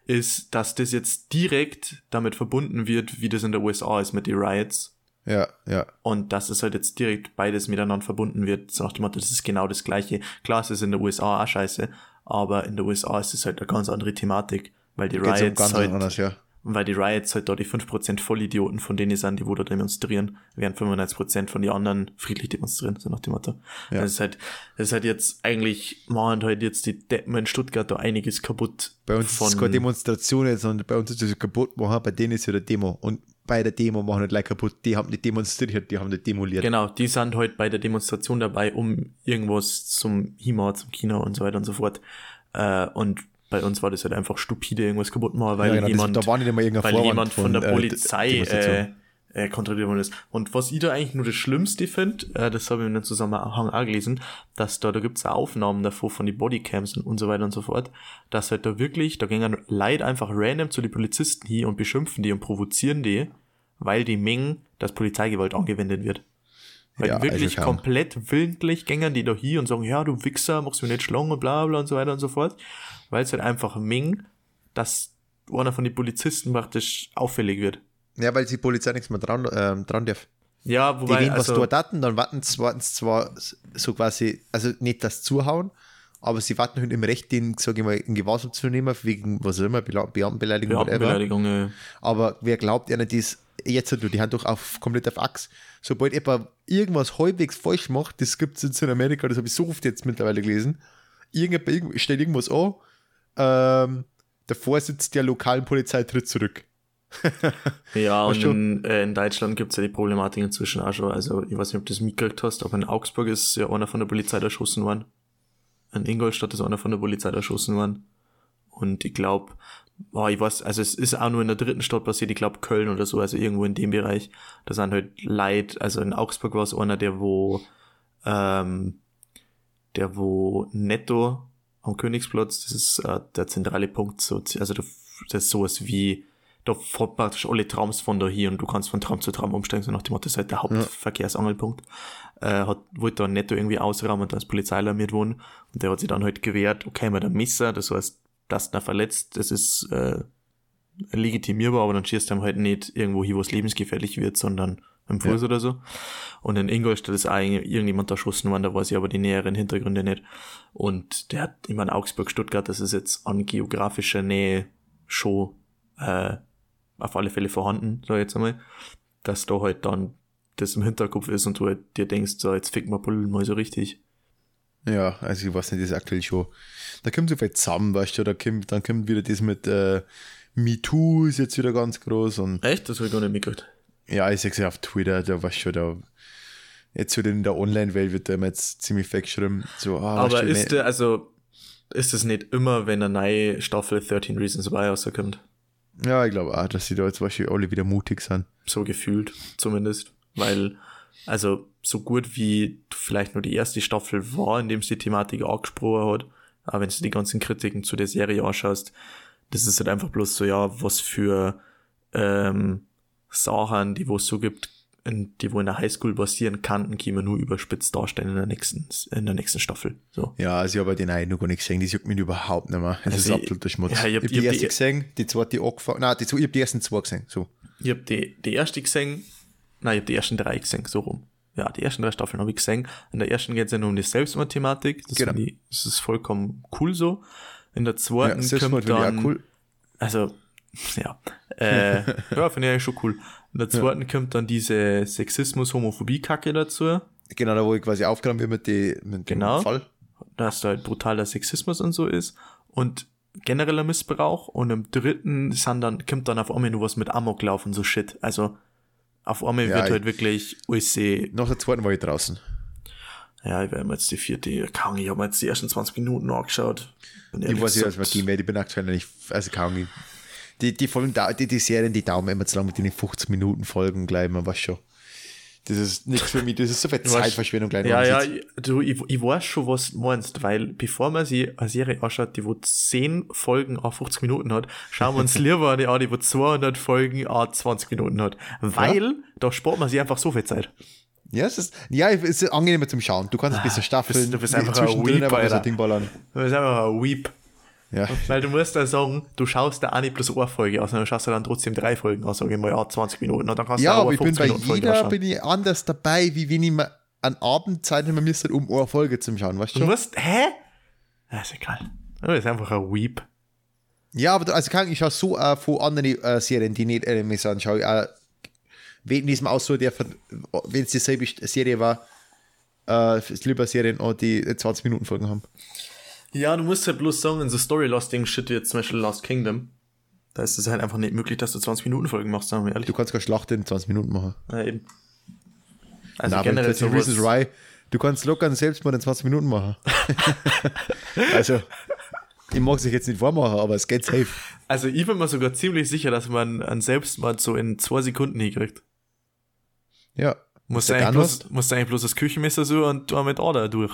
ist, dass das jetzt direkt damit verbunden wird, wie das in der U S A ist mit den Riots. Ja, ja. Und dass es halt jetzt direkt beides miteinander verbunden wird, so nach dem Motto, das ist genau das Gleiche. Klar, es ist in der U S A auch scheiße, aber in der U S A ist es halt eine ganz andere Thematik, weil die Riots um halt, anders, ja. weil die Riots halt da die fünf Prozent Vollidioten von denen sind, die wo da demonstrieren, während fünfundneunzig Prozent von den anderen friedlich demonstrieren, so nach dem Motto. Ja. Das ist halt, das ist halt jetzt eigentlich, machen halt jetzt die Deppen in Stuttgart da einiges kaputt. Bei uns von, ist es keine Demonstration jetzt, sondern bei uns ist es kaputt machen, bei denen ist ja eine Demo. Und bei der Demo machen nicht gleich kaputt, die haben nicht demonstriert, die haben nicht demoliert. Genau, die sind heute bei der Demonstration dabei, um irgendwas zum Hima, zum China und so weiter und so fort. Äh, und Bei uns war das halt einfach stupide, irgendwas kaputt machen, weil ja, genau, jemand, das, da war nicht immer irgendein weil Vorwand jemand von, von der Polizei äh, äh, kontrolliert worden ist. Und was ich da eigentlich nur das Schlimmste finde, äh, das habe ich in dem Zusammenhang auch gelesen, dass da, da gibt es Aufnahmen davor von den Bodycams und so weiter und so fort, dass halt da wirklich, da gehen Leute einfach random zu den Polizisten hin und beschimpfen die und provozieren die, weil die Mengen, dass Polizeigewalt angewendet wird. Weil ja, wirklich also komplett willentlich gängern die da hier und sagen, ja, du Wichser, machst mich nicht schlagen und bla bla und so weiter und so fort. Weil es halt einfach Ming, dass einer von den Polizisten praktisch auffällig wird. Ja, weil die Polizei nichts mehr dran, ähm, dran darf. Ja, wobei... Die gehen also, was dort hatten, dann warten sie zwar so quasi, also nicht das Zuhauen, aber sie warten halt im Recht, den, sage ich mal, in Gewahrsam zu nehmen, wegen, was auch immer, Beamtenbeleidigung, Beamtenbeleidigung, ja. Aber wer glaubt, einer, die ist jetzt hat die Hand doch auf, komplett auf Achs. Sobald jemand irgendwas halbwegs falsch macht, das gibt es jetzt in Amerika, das habe ich so oft jetzt mittlerweile gelesen, irgendjemand stellt irgendwas an, ähm, davor sitzt der lokalen Polizei, tritt zurück. Ja, und in, äh, in Deutschland gibt es ja die Problematik inzwischen auch schon, also ich weiß nicht, ob du das mitgekriegt hast, aber in Augsburg ist ja einer von der Polizei erschossen worden. In Ingolstadt ist einer von der Polizei erschossen worden. Und ich glaube, oh, ich weiß, also es ist auch nur in der dritten Stadt passiert, ich glaube Köln oder so, also irgendwo in dem Bereich, da sind halt Leute, also in Augsburg war es einer, der wo, ähm, der wo netto am Königsplatz, das ist äh, der zentrale Punkt, so, also da, das ist sowas wie, da fährt praktisch alle Trams von da hier und du kannst von Tram zu Tram umsteigen, so nach dem Motto, das ist halt der Hauptverkehrsangelpunkt, äh, hat, wollte da netto irgendwie ausrauben und da ist Polizei alarmiert worden und der hat sich dann halt gewehrt, okay, mit einem Messer, das heißt, dass da verletzt, das ist äh, legitimierbar, aber dann schießt einem halt nicht irgendwo hier, wo es lebensgefährlich wird, sondern im Fuß ja. oder so. Und in Ingolstadt ist eigentlich irgendjemand da erschossen worden, da weiß ich aber die näheren Hintergründe nicht. Und der hat, ich meine, Augsburg, Stuttgart, das ist jetzt an geografischer Nähe schon äh, auf alle Fälle vorhanden, sag ich jetzt einmal, dass da halt dann das im Hinterkopf ist und du halt dir denkst, so jetzt fick mal Bullen mal so richtig. Ja, also ich weiß nicht, das ist aktuell schon, da kommt so viel zusammen, weißt du, da kommt, dann kommt wieder das mit äh, MeToo ist jetzt wieder ganz groß. Und echt? Das habe ich gar nicht mitgekriegt. Ja, ich sehe es ja auf Twitter, da weißt du, da, jetzt wird in der Online-Welt wird da immer jetzt ziemlich weggeschrieben. So, ah, aber weißt du, ist ne, der, also, ist das nicht immer, wenn eine neue Staffel thirteen Reasons Why rauskommt? Ja, ich glaube auch, dass die da jetzt wahrscheinlich alle wieder mutig sind. So gefühlt, zumindest, weil, also, so gut wie vielleicht nur die erste Staffel war, indem sie die Thematik angesprochen hat, aber wenn du die ganzen Kritiken zu der Serie anschaust, das ist halt einfach bloß so, ja, was für ähm, Sachen, die wo es so gibt, in, die wo in der Highschool passieren, kannten, können wir nur überspitzt darstellen in der nächsten, in der nächsten Staffel. So. Ja, also ich habe den einen noch gar nicht gesehen, das juckt mich überhaupt nicht mehr. Das also ist absoluter Schmutz. Ja, ich habe hab die, hab die erste die, gesehen, die zweite angefangen, nein, die, ich habe die ersten zwei gesehen, so. Ich habe die, die erste gesehen, nein, ich habe die ersten drei gesehen, so rum. Ja, die ersten drei Staffeln habe ich gesehen. In der ersten geht es ja nur um die Selbstmord-Thematik. Das, genau. die, das ist vollkommen cool so. In der zweiten ja, kommt dann... Cool. Also, ja. Äh, ja, finde ich eigentlich schon cool. In der zweiten ja. kommt dann diese Sexismus-Homophobie-Kacke dazu. Genau, da wo ich quasi aufgenommen wird mit, die, mit dem genau, Fall. Dass da halt brutaler Sexismus und so ist. Und genereller Missbrauch. Und im dritten sind dann, kommt dann auf einmal nur was mit Amoklauf und so Shit. Also... Auf einmal ja, wird halt wirklich alles... Nach der zweiten war ich draußen. Ja, ich werde mir jetzt die vierte... Ich habe mir jetzt die ersten zwanzig Minuten angeschaut. Ich weiß nicht, was man gehen wird. Ich bin aktuell nicht... Also kann die, die, die, die Serien, die dauern immer zu lang mit den fünfzig Minuten Folgen gleich. Man weiß schon. Das ist nichts für mich. Das ist so viel Zeitverschwendung. Gleich ja, ja. Ich, du, ich, ich weiß schon, was du meinst. Weil bevor man sich eine Serie anschaut, die wo zehn Folgen auf fünfzig Minuten hat, schauen wir uns lieber eine an, die wo zweihundert Folgen auf zwanzig Minuten hat. Weil ja? da spart man sich einfach so viel Zeit. Ja, es ist, ja, es ist angenehmer zum Schauen. Du kannst ein bisschen staffeln. Du bist, du bist einfach ein Weep, aber so ein Ding ballern. Du bist einfach ein Weep. Ja. Weil du musst da sagen, du schaust da auch nicht bloß eine Folge aus, sondern du schaust da dann trotzdem drei Folgen aus, sag ich mal, ja, zwanzig Minuten. Und dann kannst ja, du aber ich bin bei jeder bin ich anders dabei, wie wenn ich mir an Abend Zeit nehmen müsste, um eine Folge zu schauen, weißt du? Du musst, hä? Das ist egal. Das ist einfach ein Weep. Ja, aber also kann ich schaue so auch von anderen äh, Serien, die nicht Anime sind, schaue ich auch, wegen diesem Aussuch, wenn es dieselbe Serie war, äh, lieber Serien auch, die zwanzig Minuten Folgen haben. Ja, du musst halt bloß sagen, in so Story-Lost-Ding-Shit wie jetzt zum Beispiel Lost Kingdom, da ist es halt einfach nicht möglich, dass du zwanzig-Minuten-Folgen machst, sagen wir ehrlich. Du kannst keine Schlacht in zwanzig Minuten machen. Ja, eben. Also Na, generell so Reasons Why, du kannst locker einen Selbstmord in zwanzig Minuten machen. Also, Ich mag es euch jetzt nicht vormachen, aber es geht safe. Also ich bin mir sogar ziemlich sicher, dass man einen Selbstmord so in zwei Sekunden hinkriegt. Ja. Musst du eigentlich bloß, musst eigentlich bloß das Küchenmesser so und da mit Ader durch.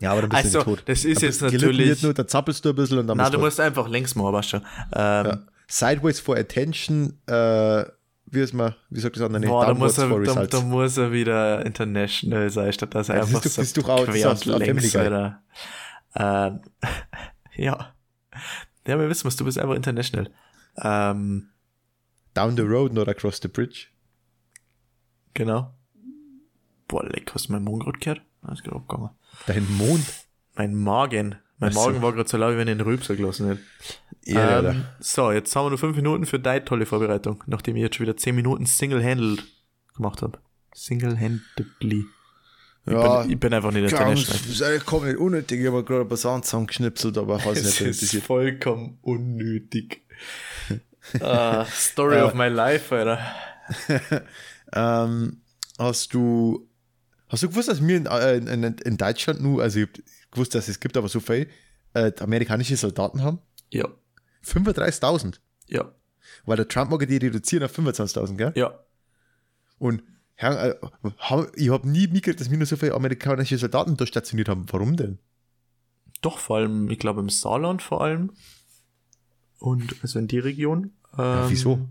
Ja, aber dann bist also, du nicht tot. Das ist jetzt natürlich... Nur, da zappelst du ein bisschen und dann nein, bist du tot. Musst einfach längs machen, weißt du. Ähm, ja. Sideways for attention, äh, wie ist man, wie sagt das andere nicht? Boah, da muss, er, da, da muss er wieder international sein, statt dass er ja, das einfach ist, so quer und längs wieder. Ähm, ja. Ja, wir wissen was, du bist einfach international. Ähm, Down the road, not across the bridge. Genau. Boah, leck, hast du meinen Mund gerade gehört? Das ist gerade abgegangen. Dein Mond? Mein Magen. Mein so. Magen war gerade so laut, wenn ich den Rübser gelassen hätte. Ja, ähm, so, jetzt haben wir nur fünf Minuten für deine tolle Vorbereitung, nachdem ich jetzt schon wieder zehn Minuten Single-Handed gemacht habe. Single-Handedly. Ich, ja, bin, ich bin einfach nicht international. Das ist komplett unnötig. Ich habe gerade ein paar Sachen zusammengeschnipselt, aber ich weiß nicht, das ist vollkommen unnötig. uh, Story of my life, Alter. ähm, hast du... Hast du gewusst, dass wir in, äh, in, in Deutschland nur, also ich hab gewusst, dass es gibt, aber so viel äh, amerikanische Soldaten haben? Ja. fünfunddreißigtausend? Ja. Weil der Trump mag die reduzieren auf fünfundzwanzigtausend, gell? Ja. Und äh, ich habe nie mitgekriegt, dass wir nur so viele amerikanische Soldaten da stationiert haben. Warum denn? Doch, vor allem, ich glaube im Saarland vor allem. Und also in die Region. Ähm, ja, wieso?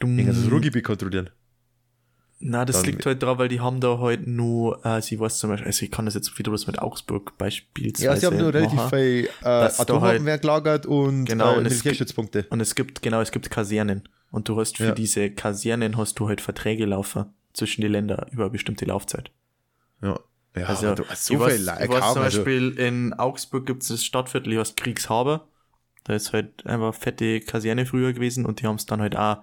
Du musst das Ruhrgebiet kontrollieren. Na, das dann liegt halt drauf, weil die haben da halt nur, äh, sie weiß zum Beispiel, also ich kann das jetzt wieder das mit Augsburg beispielsweise ja, sie haben nur relativ viel äh, Atomwaffen halt, gelagert und genau, äh, und Militärstützpunkte. Und es gibt, genau, es gibt Kasernen. Und du hast für ja. diese Kasernen hast du halt Verträge laufen zwischen den Ländern über eine bestimmte Laufzeit. Ja. Ja, also, du hast so ich viel weiß, ich weiß zum Beispiel, also. In Augsburg gibt es das Stadtviertel, das heißt Kriegshaber. Da ist halt einfach fette Kaserne früher gewesen und die haben es dann halt auch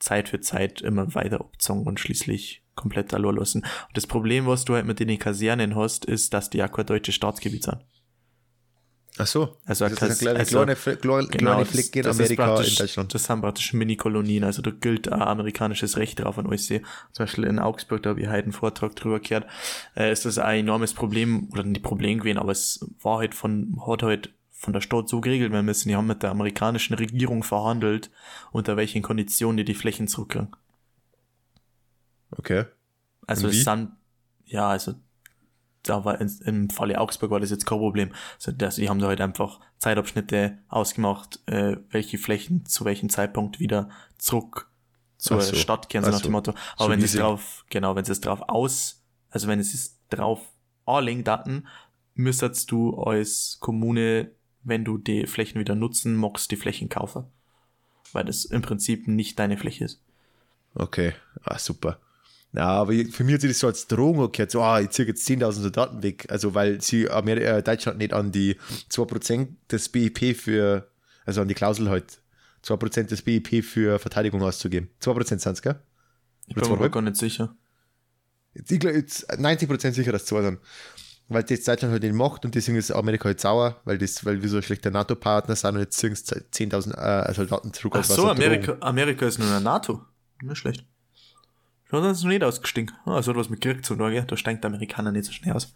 Zeit für Zeit immer weiter abzogen und schließlich komplett allein lassen. Und das Problem, was du halt mit den Kasernen hast, ist, dass die ja kein deutsches Staatsgebiet sind. Ach so. Also das Kas- ist eine kleine, also, kleine, genau, kleine Fleck in Amerika, in Deutschland. Das sind praktisch Mini-Kolonien, also da gilt ein amerikanisches Recht drauf an alles. Zum Beispiel in Augsburg, da habe ich heute einen Vortrag drüber gehört, äh, ist das ein enormes Problem, oder nicht Problem gewesen, aber es war halt von, hat halt von der Stadt so geregelt werden müssen. Die haben mit der amerikanischen Regierung verhandelt, unter welchen Konditionen die die Flächen zurückkriegen. Okay. Also es sind, ja, also da war in, im Falle Augsburg war das jetzt kein Problem. Also das, die haben da halt einfach Zeitabschnitte ausgemacht, äh, welche Flächen zu welchem Zeitpunkt wieder zurück zur so. Stadt kehren, so Ach nach so. dem Motto. Aber so wenn es drauf, genau, wenn es drauf aus, also wenn es drauf anlegt, Daten, müsstest du als Kommune, wenn du die Flächen wieder nutzen magst, die Flächen kaufen. Weil das im Prinzip nicht deine Fläche ist. Okay, ah, super. Ja, aber für mich hat sich das so als Drohung gehört, so, ah, ich ziehe jetzt zehntausend Soldaten weg. Also, weil sie Amerika, Deutschland nicht an die zwei Prozent des B I P für, also an die Klausel halt, zwei Prozent des B I P für Verteidigung auszugeben. zwei Prozent sind es, gell? Ich bin mir gar nicht sicher. Ich glaube, neunzig Prozent sicher, dass es zwei sind. Weil das Deutschland halt nicht macht und deswegen ist Amerika halt sauer, weil das, weil wir so ein schlechter NATO-Partner sind und jetzt zehntausend äh, Soldaten zurück. Ach so, Amerika, Amerika ist nur in der NATO. Nicht schlecht. Schon hat es noch nicht ausgestinkt. Also hat was mit Krieg zu tun, gell? Da stinkt der Amerikaner nicht so schnell aus.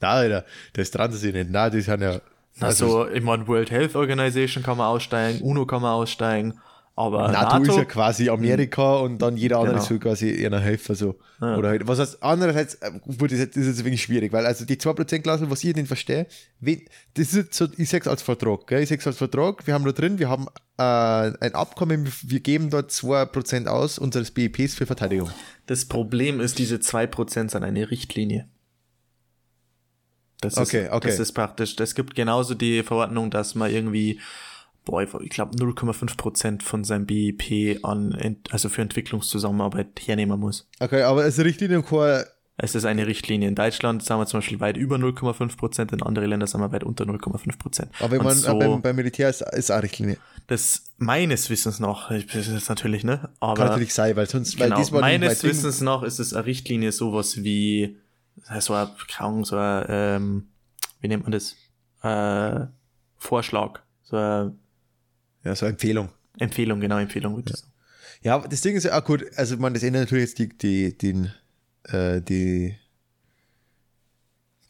Na, Alter, das trauen sie sich nicht. Nein, die sind ja... Also, also ich meine, World Health Organization kann man aussteigen, UNO kann man aussteigen, aber NATO, NATO ist ja quasi Amerika und dann jeder andere genau. soll quasi eher helfen. So. Ja. Oder halt, was heißt, andererseits das ist jetzt wirklich schwierig, weil also die zwei Prozent-Klausel, was ich nicht verstehe, das ist so, ich sage es als Vertrag. Gell? Ich sage es als Vertrag, wir haben da drin, wir haben äh, ein Abkommen, wir geben dort zwei Prozent aus unseres B I Ps für Verteidigung. Das Problem ist, diese zwei Prozent sind eine Richtlinie. Das okay, ist, okay. Das ist praktisch. Es gibt genauso die Verordnung, dass man irgendwie Boah, ich glaube null Komma fünf Prozent von seinem B I P an, also für Entwicklungszusammenarbeit hernehmen muss. Okay, aber es ist eine Richtlinie und keine... Es ist eine Richtlinie. In Deutschland sind wir zum Beispiel weit über null Komma fünf Prozent, in anderen Ländern sind wir weit unter null Komma fünf Prozent. Aber ich meine, so, beim, beim Militär ist es eine Richtlinie. Das meines Wissens nach, das ist natürlich, ne? Aber kann natürlich sein, weil sonst... Genau, weil diesmal meines Wissens nach ist es eine Richtlinie sowas wie, so eine Krankung, so ein, ähm, wie nennt man das? Äh, Vorschlag. So ein... Ja, so Empfehlung. Empfehlung, genau, Empfehlung. Ja, ja, das Ding ist ja auch gut, also man, das ändert natürlich jetzt die, die, den, äh, die,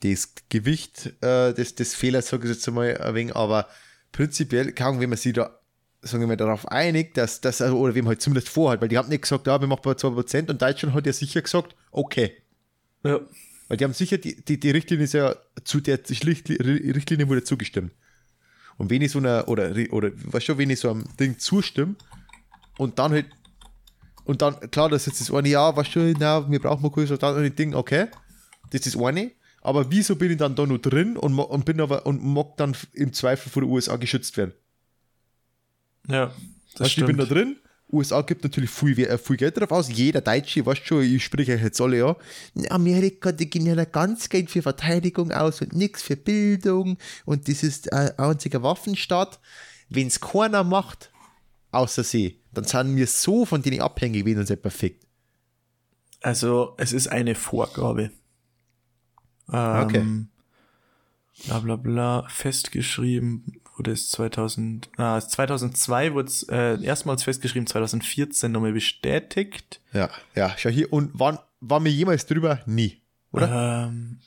das Gewicht äh, des, des Fehlers, sage ich jetzt einmal ein wenig, aber prinzipiell, kaum wenn man sich da, sagen wir mal, darauf einigt, dass das, also, oder wem halt zumindest vorhat, weil die haben nicht gesagt, ja, wir machen bei zwei Prozent und Deutschland hat ja sicher gesagt, okay. Ja. Weil die haben sicher, die, die, die Richtlinie ist ja, zu der Richtlinie wurde zugestimmt. Und wenn ich so einer, oder, oder, weißt schon, wenn ich so einem Ding zustimme und dann halt, und dann, klar, das ist jetzt das eine, ja, weißt schon, na, wir brauchen mal kurz, und dann ein Ding, okay, das ist das eine, aber wieso bin ich dann da nur drin und, und bin aber, und mag dann im Zweifel von den U S A geschützt werden? Ja, das weißt, stimmt. Ich bin da drin, U S A gibt natürlich viel, äh, viel Geld drauf aus, jeder Deutsche, weißt schon, ich spreche euch jetzt alle ja, in Amerika, die gehen ja ganz Geld für Verteidigung aus und nichts für Bildung und das ist ein einziger Waffenstaat. Wenn es keiner macht, außer sie, dann sind wir so von denen abhängig, wenn uns etwas fickt. Also, es ist eine Vorgabe. Ähm, okay. Bla bla bla, festgeschrieben wurde es zweitausend, ah, zweitausendzwei wurde es äh, erstmals festgeschrieben, zweitausendvierzehn nochmal bestätigt. Ja, ja, schau hier, und waren, waren wir jemals drüber? Nie, oder? Ähm,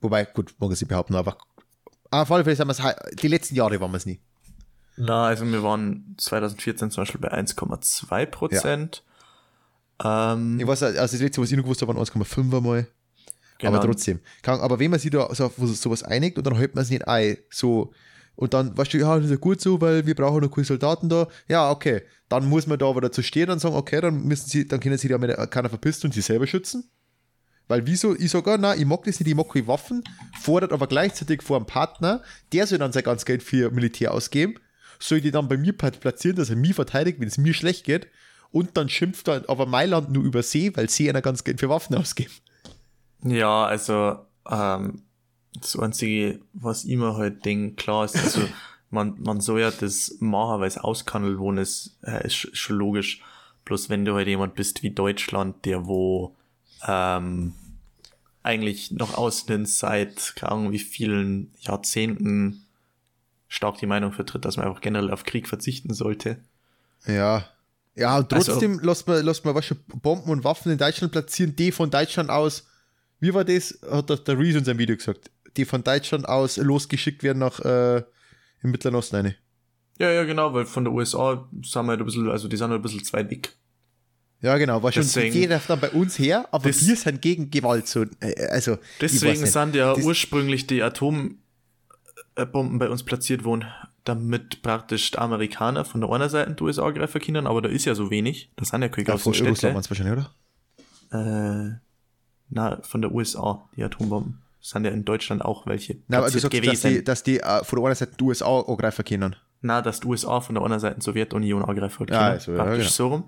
Wobei, gut, mag ich sie behaupten, aber auf alle Fälle sagen wir es, die letzten Jahre waren wir es nie. Na, also wir waren zweitausendvierzehn zum Beispiel bei eins Komma zwei Prozent. Ja. Ähm, ich weiß, also das letzte, was ich noch gewusst habe, waren eins Komma fünf einmal. Genau. Aber trotzdem. Aber wenn man sich da so sowas einigt und dann hält man es nicht ein, so, und dann, weißt du, ja, das ist ja gut so, weil wir brauchen noch keine Soldaten da. Ja, okay. Dann muss man da aber dazu stehen und sagen, okay, dann müssen sie, dann können sie da mit keiner verpissen und sie selber schützen. Weil wieso, ich sage, oh, nein, ich mag das nicht, ich mag keine Waffen, fordert aber gleichzeitig vor einem Partner, der soll dann sein ganzes Geld für Militär ausgeben, soll die dann bei mir platzieren, dass er mich verteidigt, wenn es mir schlecht geht, und dann schimpft er aber Mailand nur über See, weil sie einer ganz Geld für Waffen ausgeben. Ja, also ähm, das Einzige, was ich mir halt denke, klar ist, also man, man soll ja das machen, weil es auskandelt worden ist, äh, ist schon logisch. Bloß wenn du halt jemand bist wie Deutschland, der wo ähm, eigentlich noch außen hin seit keine Ahnung wie vielen Jahrzehnten stark die Meinung vertritt, dass man einfach generell auf Krieg verzichten sollte. Ja. Ja, und trotzdem also, lässt man, lässt man was schon Bomben und Waffen in Deutschland platzieren, die von Deutschland aus. Wie war das? Hat das der Reason sein Video gesagt? Die von Deutschland aus losgeschickt werden nach äh, im Mittleren Osten eine. Ja, ja, genau, weil von der U S A sind wir halt ein bisschen, also die sind halt ein bisschen zwei dick. Ja, genau, war schon jeder dann bei uns her, aber das, wir sind gegen Gewalt so. Äh, also, deswegen sind ja das, ursprünglich die Atombomben bei uns platziert worden, damit praktisch die Amerikaner von der einen Seite die U S A greifen können, aber da ist ja so wenig. Das sind ja keine großen Städte. Von Russland wahrscheinlich, oder? Äh. Na, von der U S A, die Atombomben. Das sind ja in Deutschland auch welche. Na, aber du sagst, dass die, dass die uh, von der anderen Seite die U S A angreifen können. Na, dass die U S A von der anderen Seite die Sowjetunion angreifen können. Ja, also, praktisch ja, ja. So rum.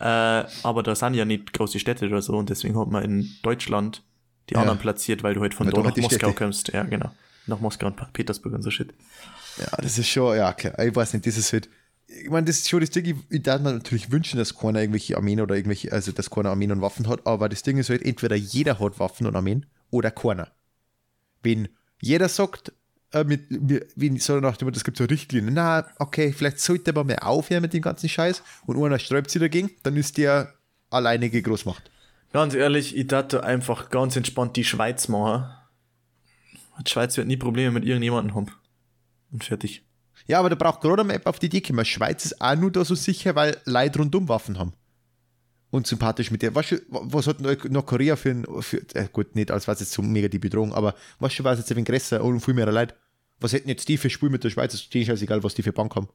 Äh, aber da sind ja nicht große Städte oder so und deswegen hat man in Deutschland die ja. anderen platziert, weil du halt von dort nach Moskau Städte. kommst. Ja, genau. Nach Moskau und Petersburg und so Shit. Ja, das ist schon, ja klar. Ich weiß nicht, das ist halt. Ich meine, das ist schon das Ding, ich, ich darf mir natürlich wünschen, dass keiner irgendwelche Armeen oder irgendwelche, also dass keiner Armeen und Waffen hat, aber das Ding ist halt, entweder jeder hat Waffen und Armeen oder keiner. Wenn jeder sagt, äh, mit, mit, wenn so nach dem, es gibt so Richtlinien, na, okay, vielleicht sollte man mal aufhören mit dem ganzen Scheiß und einer sträubt sich dagegen, dann ist der alleinige Großmacht. Ganz ehrlich, ich dachte einfach ganz entspannt die Schweiz machen. Die Schweiz wird nie Probleme mit irgendjemandem haben. Und fertig. Ja, aber da braucht gerade mal auf die Idee kommen. Schweiz ist auch nur da so sicher, weil Leute rundum Waffen haben. Und sympathisch mit der. Weißt du, was hat Nordkorea für ein. Für, äh gut, nicht alles war jetzt so mega die Bedrohung, aber weißt du, war es jetzt ein Gresser und viel mehr Leute. Was hätten jetzt die für Spiel mit der Schweiz? Es ist denen scheißegal, was die für Bank haben.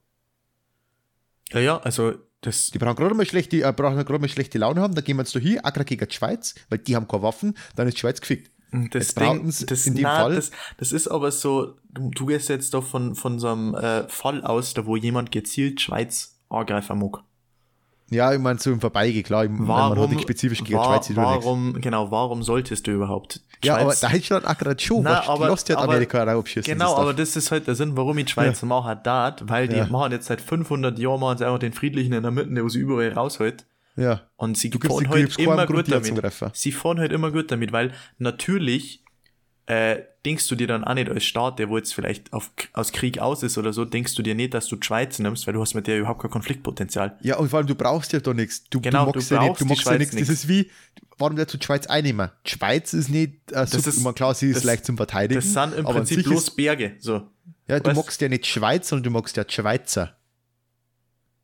Ja, ja, also das. Die brauchen gerade mal schlechte, äh, brauchen gerade mal schlechte Laune haben, dann gehen wir jetzt da hin, Agra gegen die Schweiz, weil die haben keine Waffen, dann ist die Schweiz gefickt. Das Ding, das, in dem na, Fall. Das, das ist aber so, du, du gehst jetzt doch von, von so einem äh, Fall aus, da wo jemand gezielt Schweiz angreifen mag. Ja, ich meine, so im Vorbeigehen, klar, ich mein, man hat nicht spezifisch gegen war, Schweiz. Warum, nichts. Genau, warum solltest du überhaupt? Ja, Schweiz, aber Deutschland auch gerade schon, nein, was, aber, die hat aber, Amerika auch abschießen. Genau, das aber das ist halt der Sinn, warum ich Schweiz ja. machen darf, weil die ja. machen jetzt seit fünfhundert Jahren machen sie einfach den Friedlichen in der Mitte, der sie überall raushält. Ja. Und sie fahren halt immer gut damit. Sie fahren halt immer gut damit, weil natürlich äh, denkst du dir dann auch nicht als Staat, der wo jetzt vielleicht auf, aus Krieg aus ist oder so, denkst du dir nicht, dass du die Schweiz nimmst, weil du hast mit der überhaupt kein Konfliktpotenzial. Ja, und vor allem, du brauchst ja da nichts. Du, genau, du magst du ja nicht, du magst ja nichts. Das ist wie, warum der zu die Schweiz einnehmen? Die Schweiz ist nicht, äh, super, ist, klar, sie ist das, leicht zum Verteidigen. Das sind im Prinzip bloß ist, Berge, so. Ja, du weißt, magst ja nicht Schweiz, sondern du magst ja die Schweizer.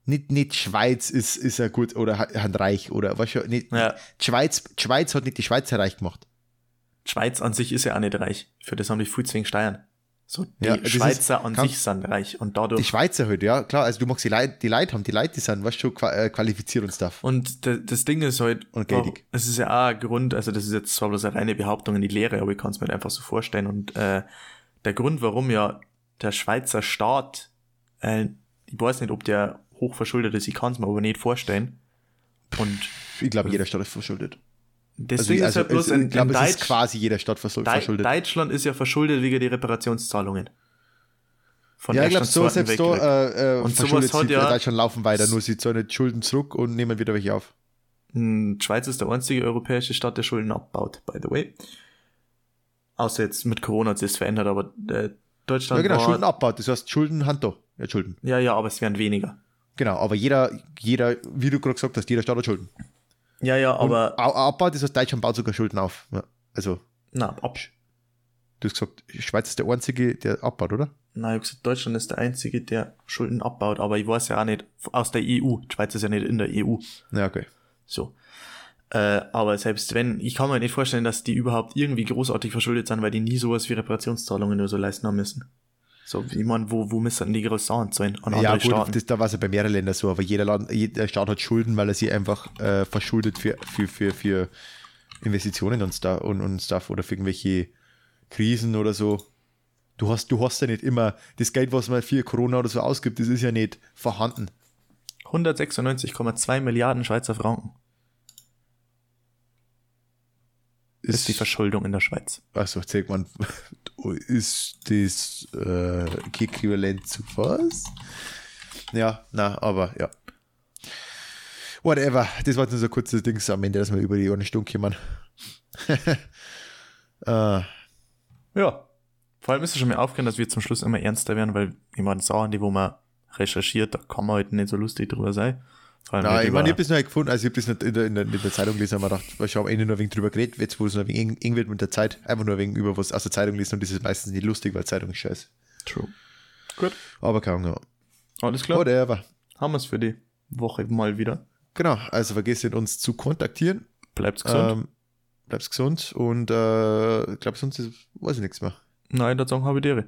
Nicht, nicht Schweiz ist, ist ein gut, oder ein Reich, oder, weißt du, nicht, ja. die Schweiz, die Schweiz hat nicht die Schweizer reich gemacht. Die Schweiz an sich ist ja auch nicht reich. Für das haben die viel zu wenig Steuern. So, die ja, Schweizer ist, an kann, sich sind reich und dadurch. Die Schweizer halt, ja, klar. Also, du magst die Leute, die Leute haben, die Leute, die sind, weißt du, qualifiziert und stuff. Und d- das Ding ist halt, und geldig. Es ist ja auch ein Grund, also, das ist jetzt zwar bloß eine reine Behauptung in die Lehre, aber ich kann es mir einfach so vorstellen. Und, äh, der Grund, warum ja der Schweizer Staat, äh, ich weiß nicht, ob der hochverschuldet ist, ich kann es mir aber nicht vorstellen. Und. Ich glaube, jeder Staat ist verschuldet. Deswegen also, ist ja also, bloß in, ich glaube, in es Deutsch, ist quasi jeder Stadt verschuldet. Deutschland ist ja verschuldet wegen der Reparationszahlungen. Von ja, ich glaube, so selbst da äh, und sowas hat ja Deutschland laufen weiter, nur sie zahlen die Schulden zurück und nehmen wieder welche auf. Die Schweiz ist der einzige europäische Staat, der Schulden abbaut, by the way. Außer jetzt mit Corona hat sich das verändert, aber äh, Deutschland. Ja, genau, war, Schulden abbaut, das heißt Schulden hand da. Ja, Schulden. Ja, ja, aber es werden weniger. Genau, aber jeder, jeder, wie du gerade gesagt hast, jeder Staat hat Schulden. Ja, ja, aber. Abbau, das heißt, Deutschland baut sogar Schulden auf. Ja, also. Nein, ab. Du hast gesagt, Schweiz ist der einzige, der abbaut, oder? Nein, ich habe gesagt, Deutschland ist der einzige, der Schulden abbaut, aber ich weiß ja auch nicht, aus der E U. Die Schweiz ist ja nicht in der E U. Ja, okay. So. Äh, aber selbst wenn, ich kann mir nicht vorstellen, dass die überhaupt irgendwie großartig verschuldet sind, weil die nie sowas wie Reparationszahlungen nur so leisten haben müssen. So, ich meine, wo, wo müssen die groß sein? An ja, gut, Staaten. Das, da war es ja bei mehreren Ländern so, aber jeder, Land, jeder Staat hat Schulden, weil er sich einfach äh, verschuldet für, für, für, für Investitionen und Stuff, und, und Stuff oder für irgendwelche Krisen oder so. Du hast, du hast ja nicht immer das Geld, was man für Corona oder so ausgibt, das ist ja nicht vorhanden. hundertsechsundneunzig Komma zwei Milliarden Schweizer Franken. Ist, ist die Verschuldung in der Schweiz. Achso, zeigt man, ist das äh, äquivalent zu was? Ja, na, aber ja. Whatever. Das war jetzt nur so ein kurzes Ding am Ende, dass wir über die eine Stunde kommen. äh. Ja. Vor allem ist es schon mir aufgefallen, dass wir zum Schluss immer ernster werden, weil jemand Sachen, die wo man recherchiert, da kann man halt nicht so lustig drüber sein. Nein, ich meine, ich habe das noch nicht gefunden, also ich habe das nicht in der, in der, in der Zeitung gelesen, aber ich dachte, ich habe am Ende nur wegen drüber geredet, jetzt wo es noch wegen eng wird mit der Zeit, einfach nur wegen über was aus der Zeitung lesen und das ist meistens nicht lustig, weil Zeitung ist scheiße. True. Gut. Aber kaum, ja. Alles klar. Whatever. Haben wir es für die Woche mal wieder. Genau, also vergesst nicht, uns zu kontaktieren. Bleibt's gesund. Ähm, bleibt's gesund und äh, ich glaube, sonst ist, weiß ich nichts mehr. Nein, dazu habe ich dir.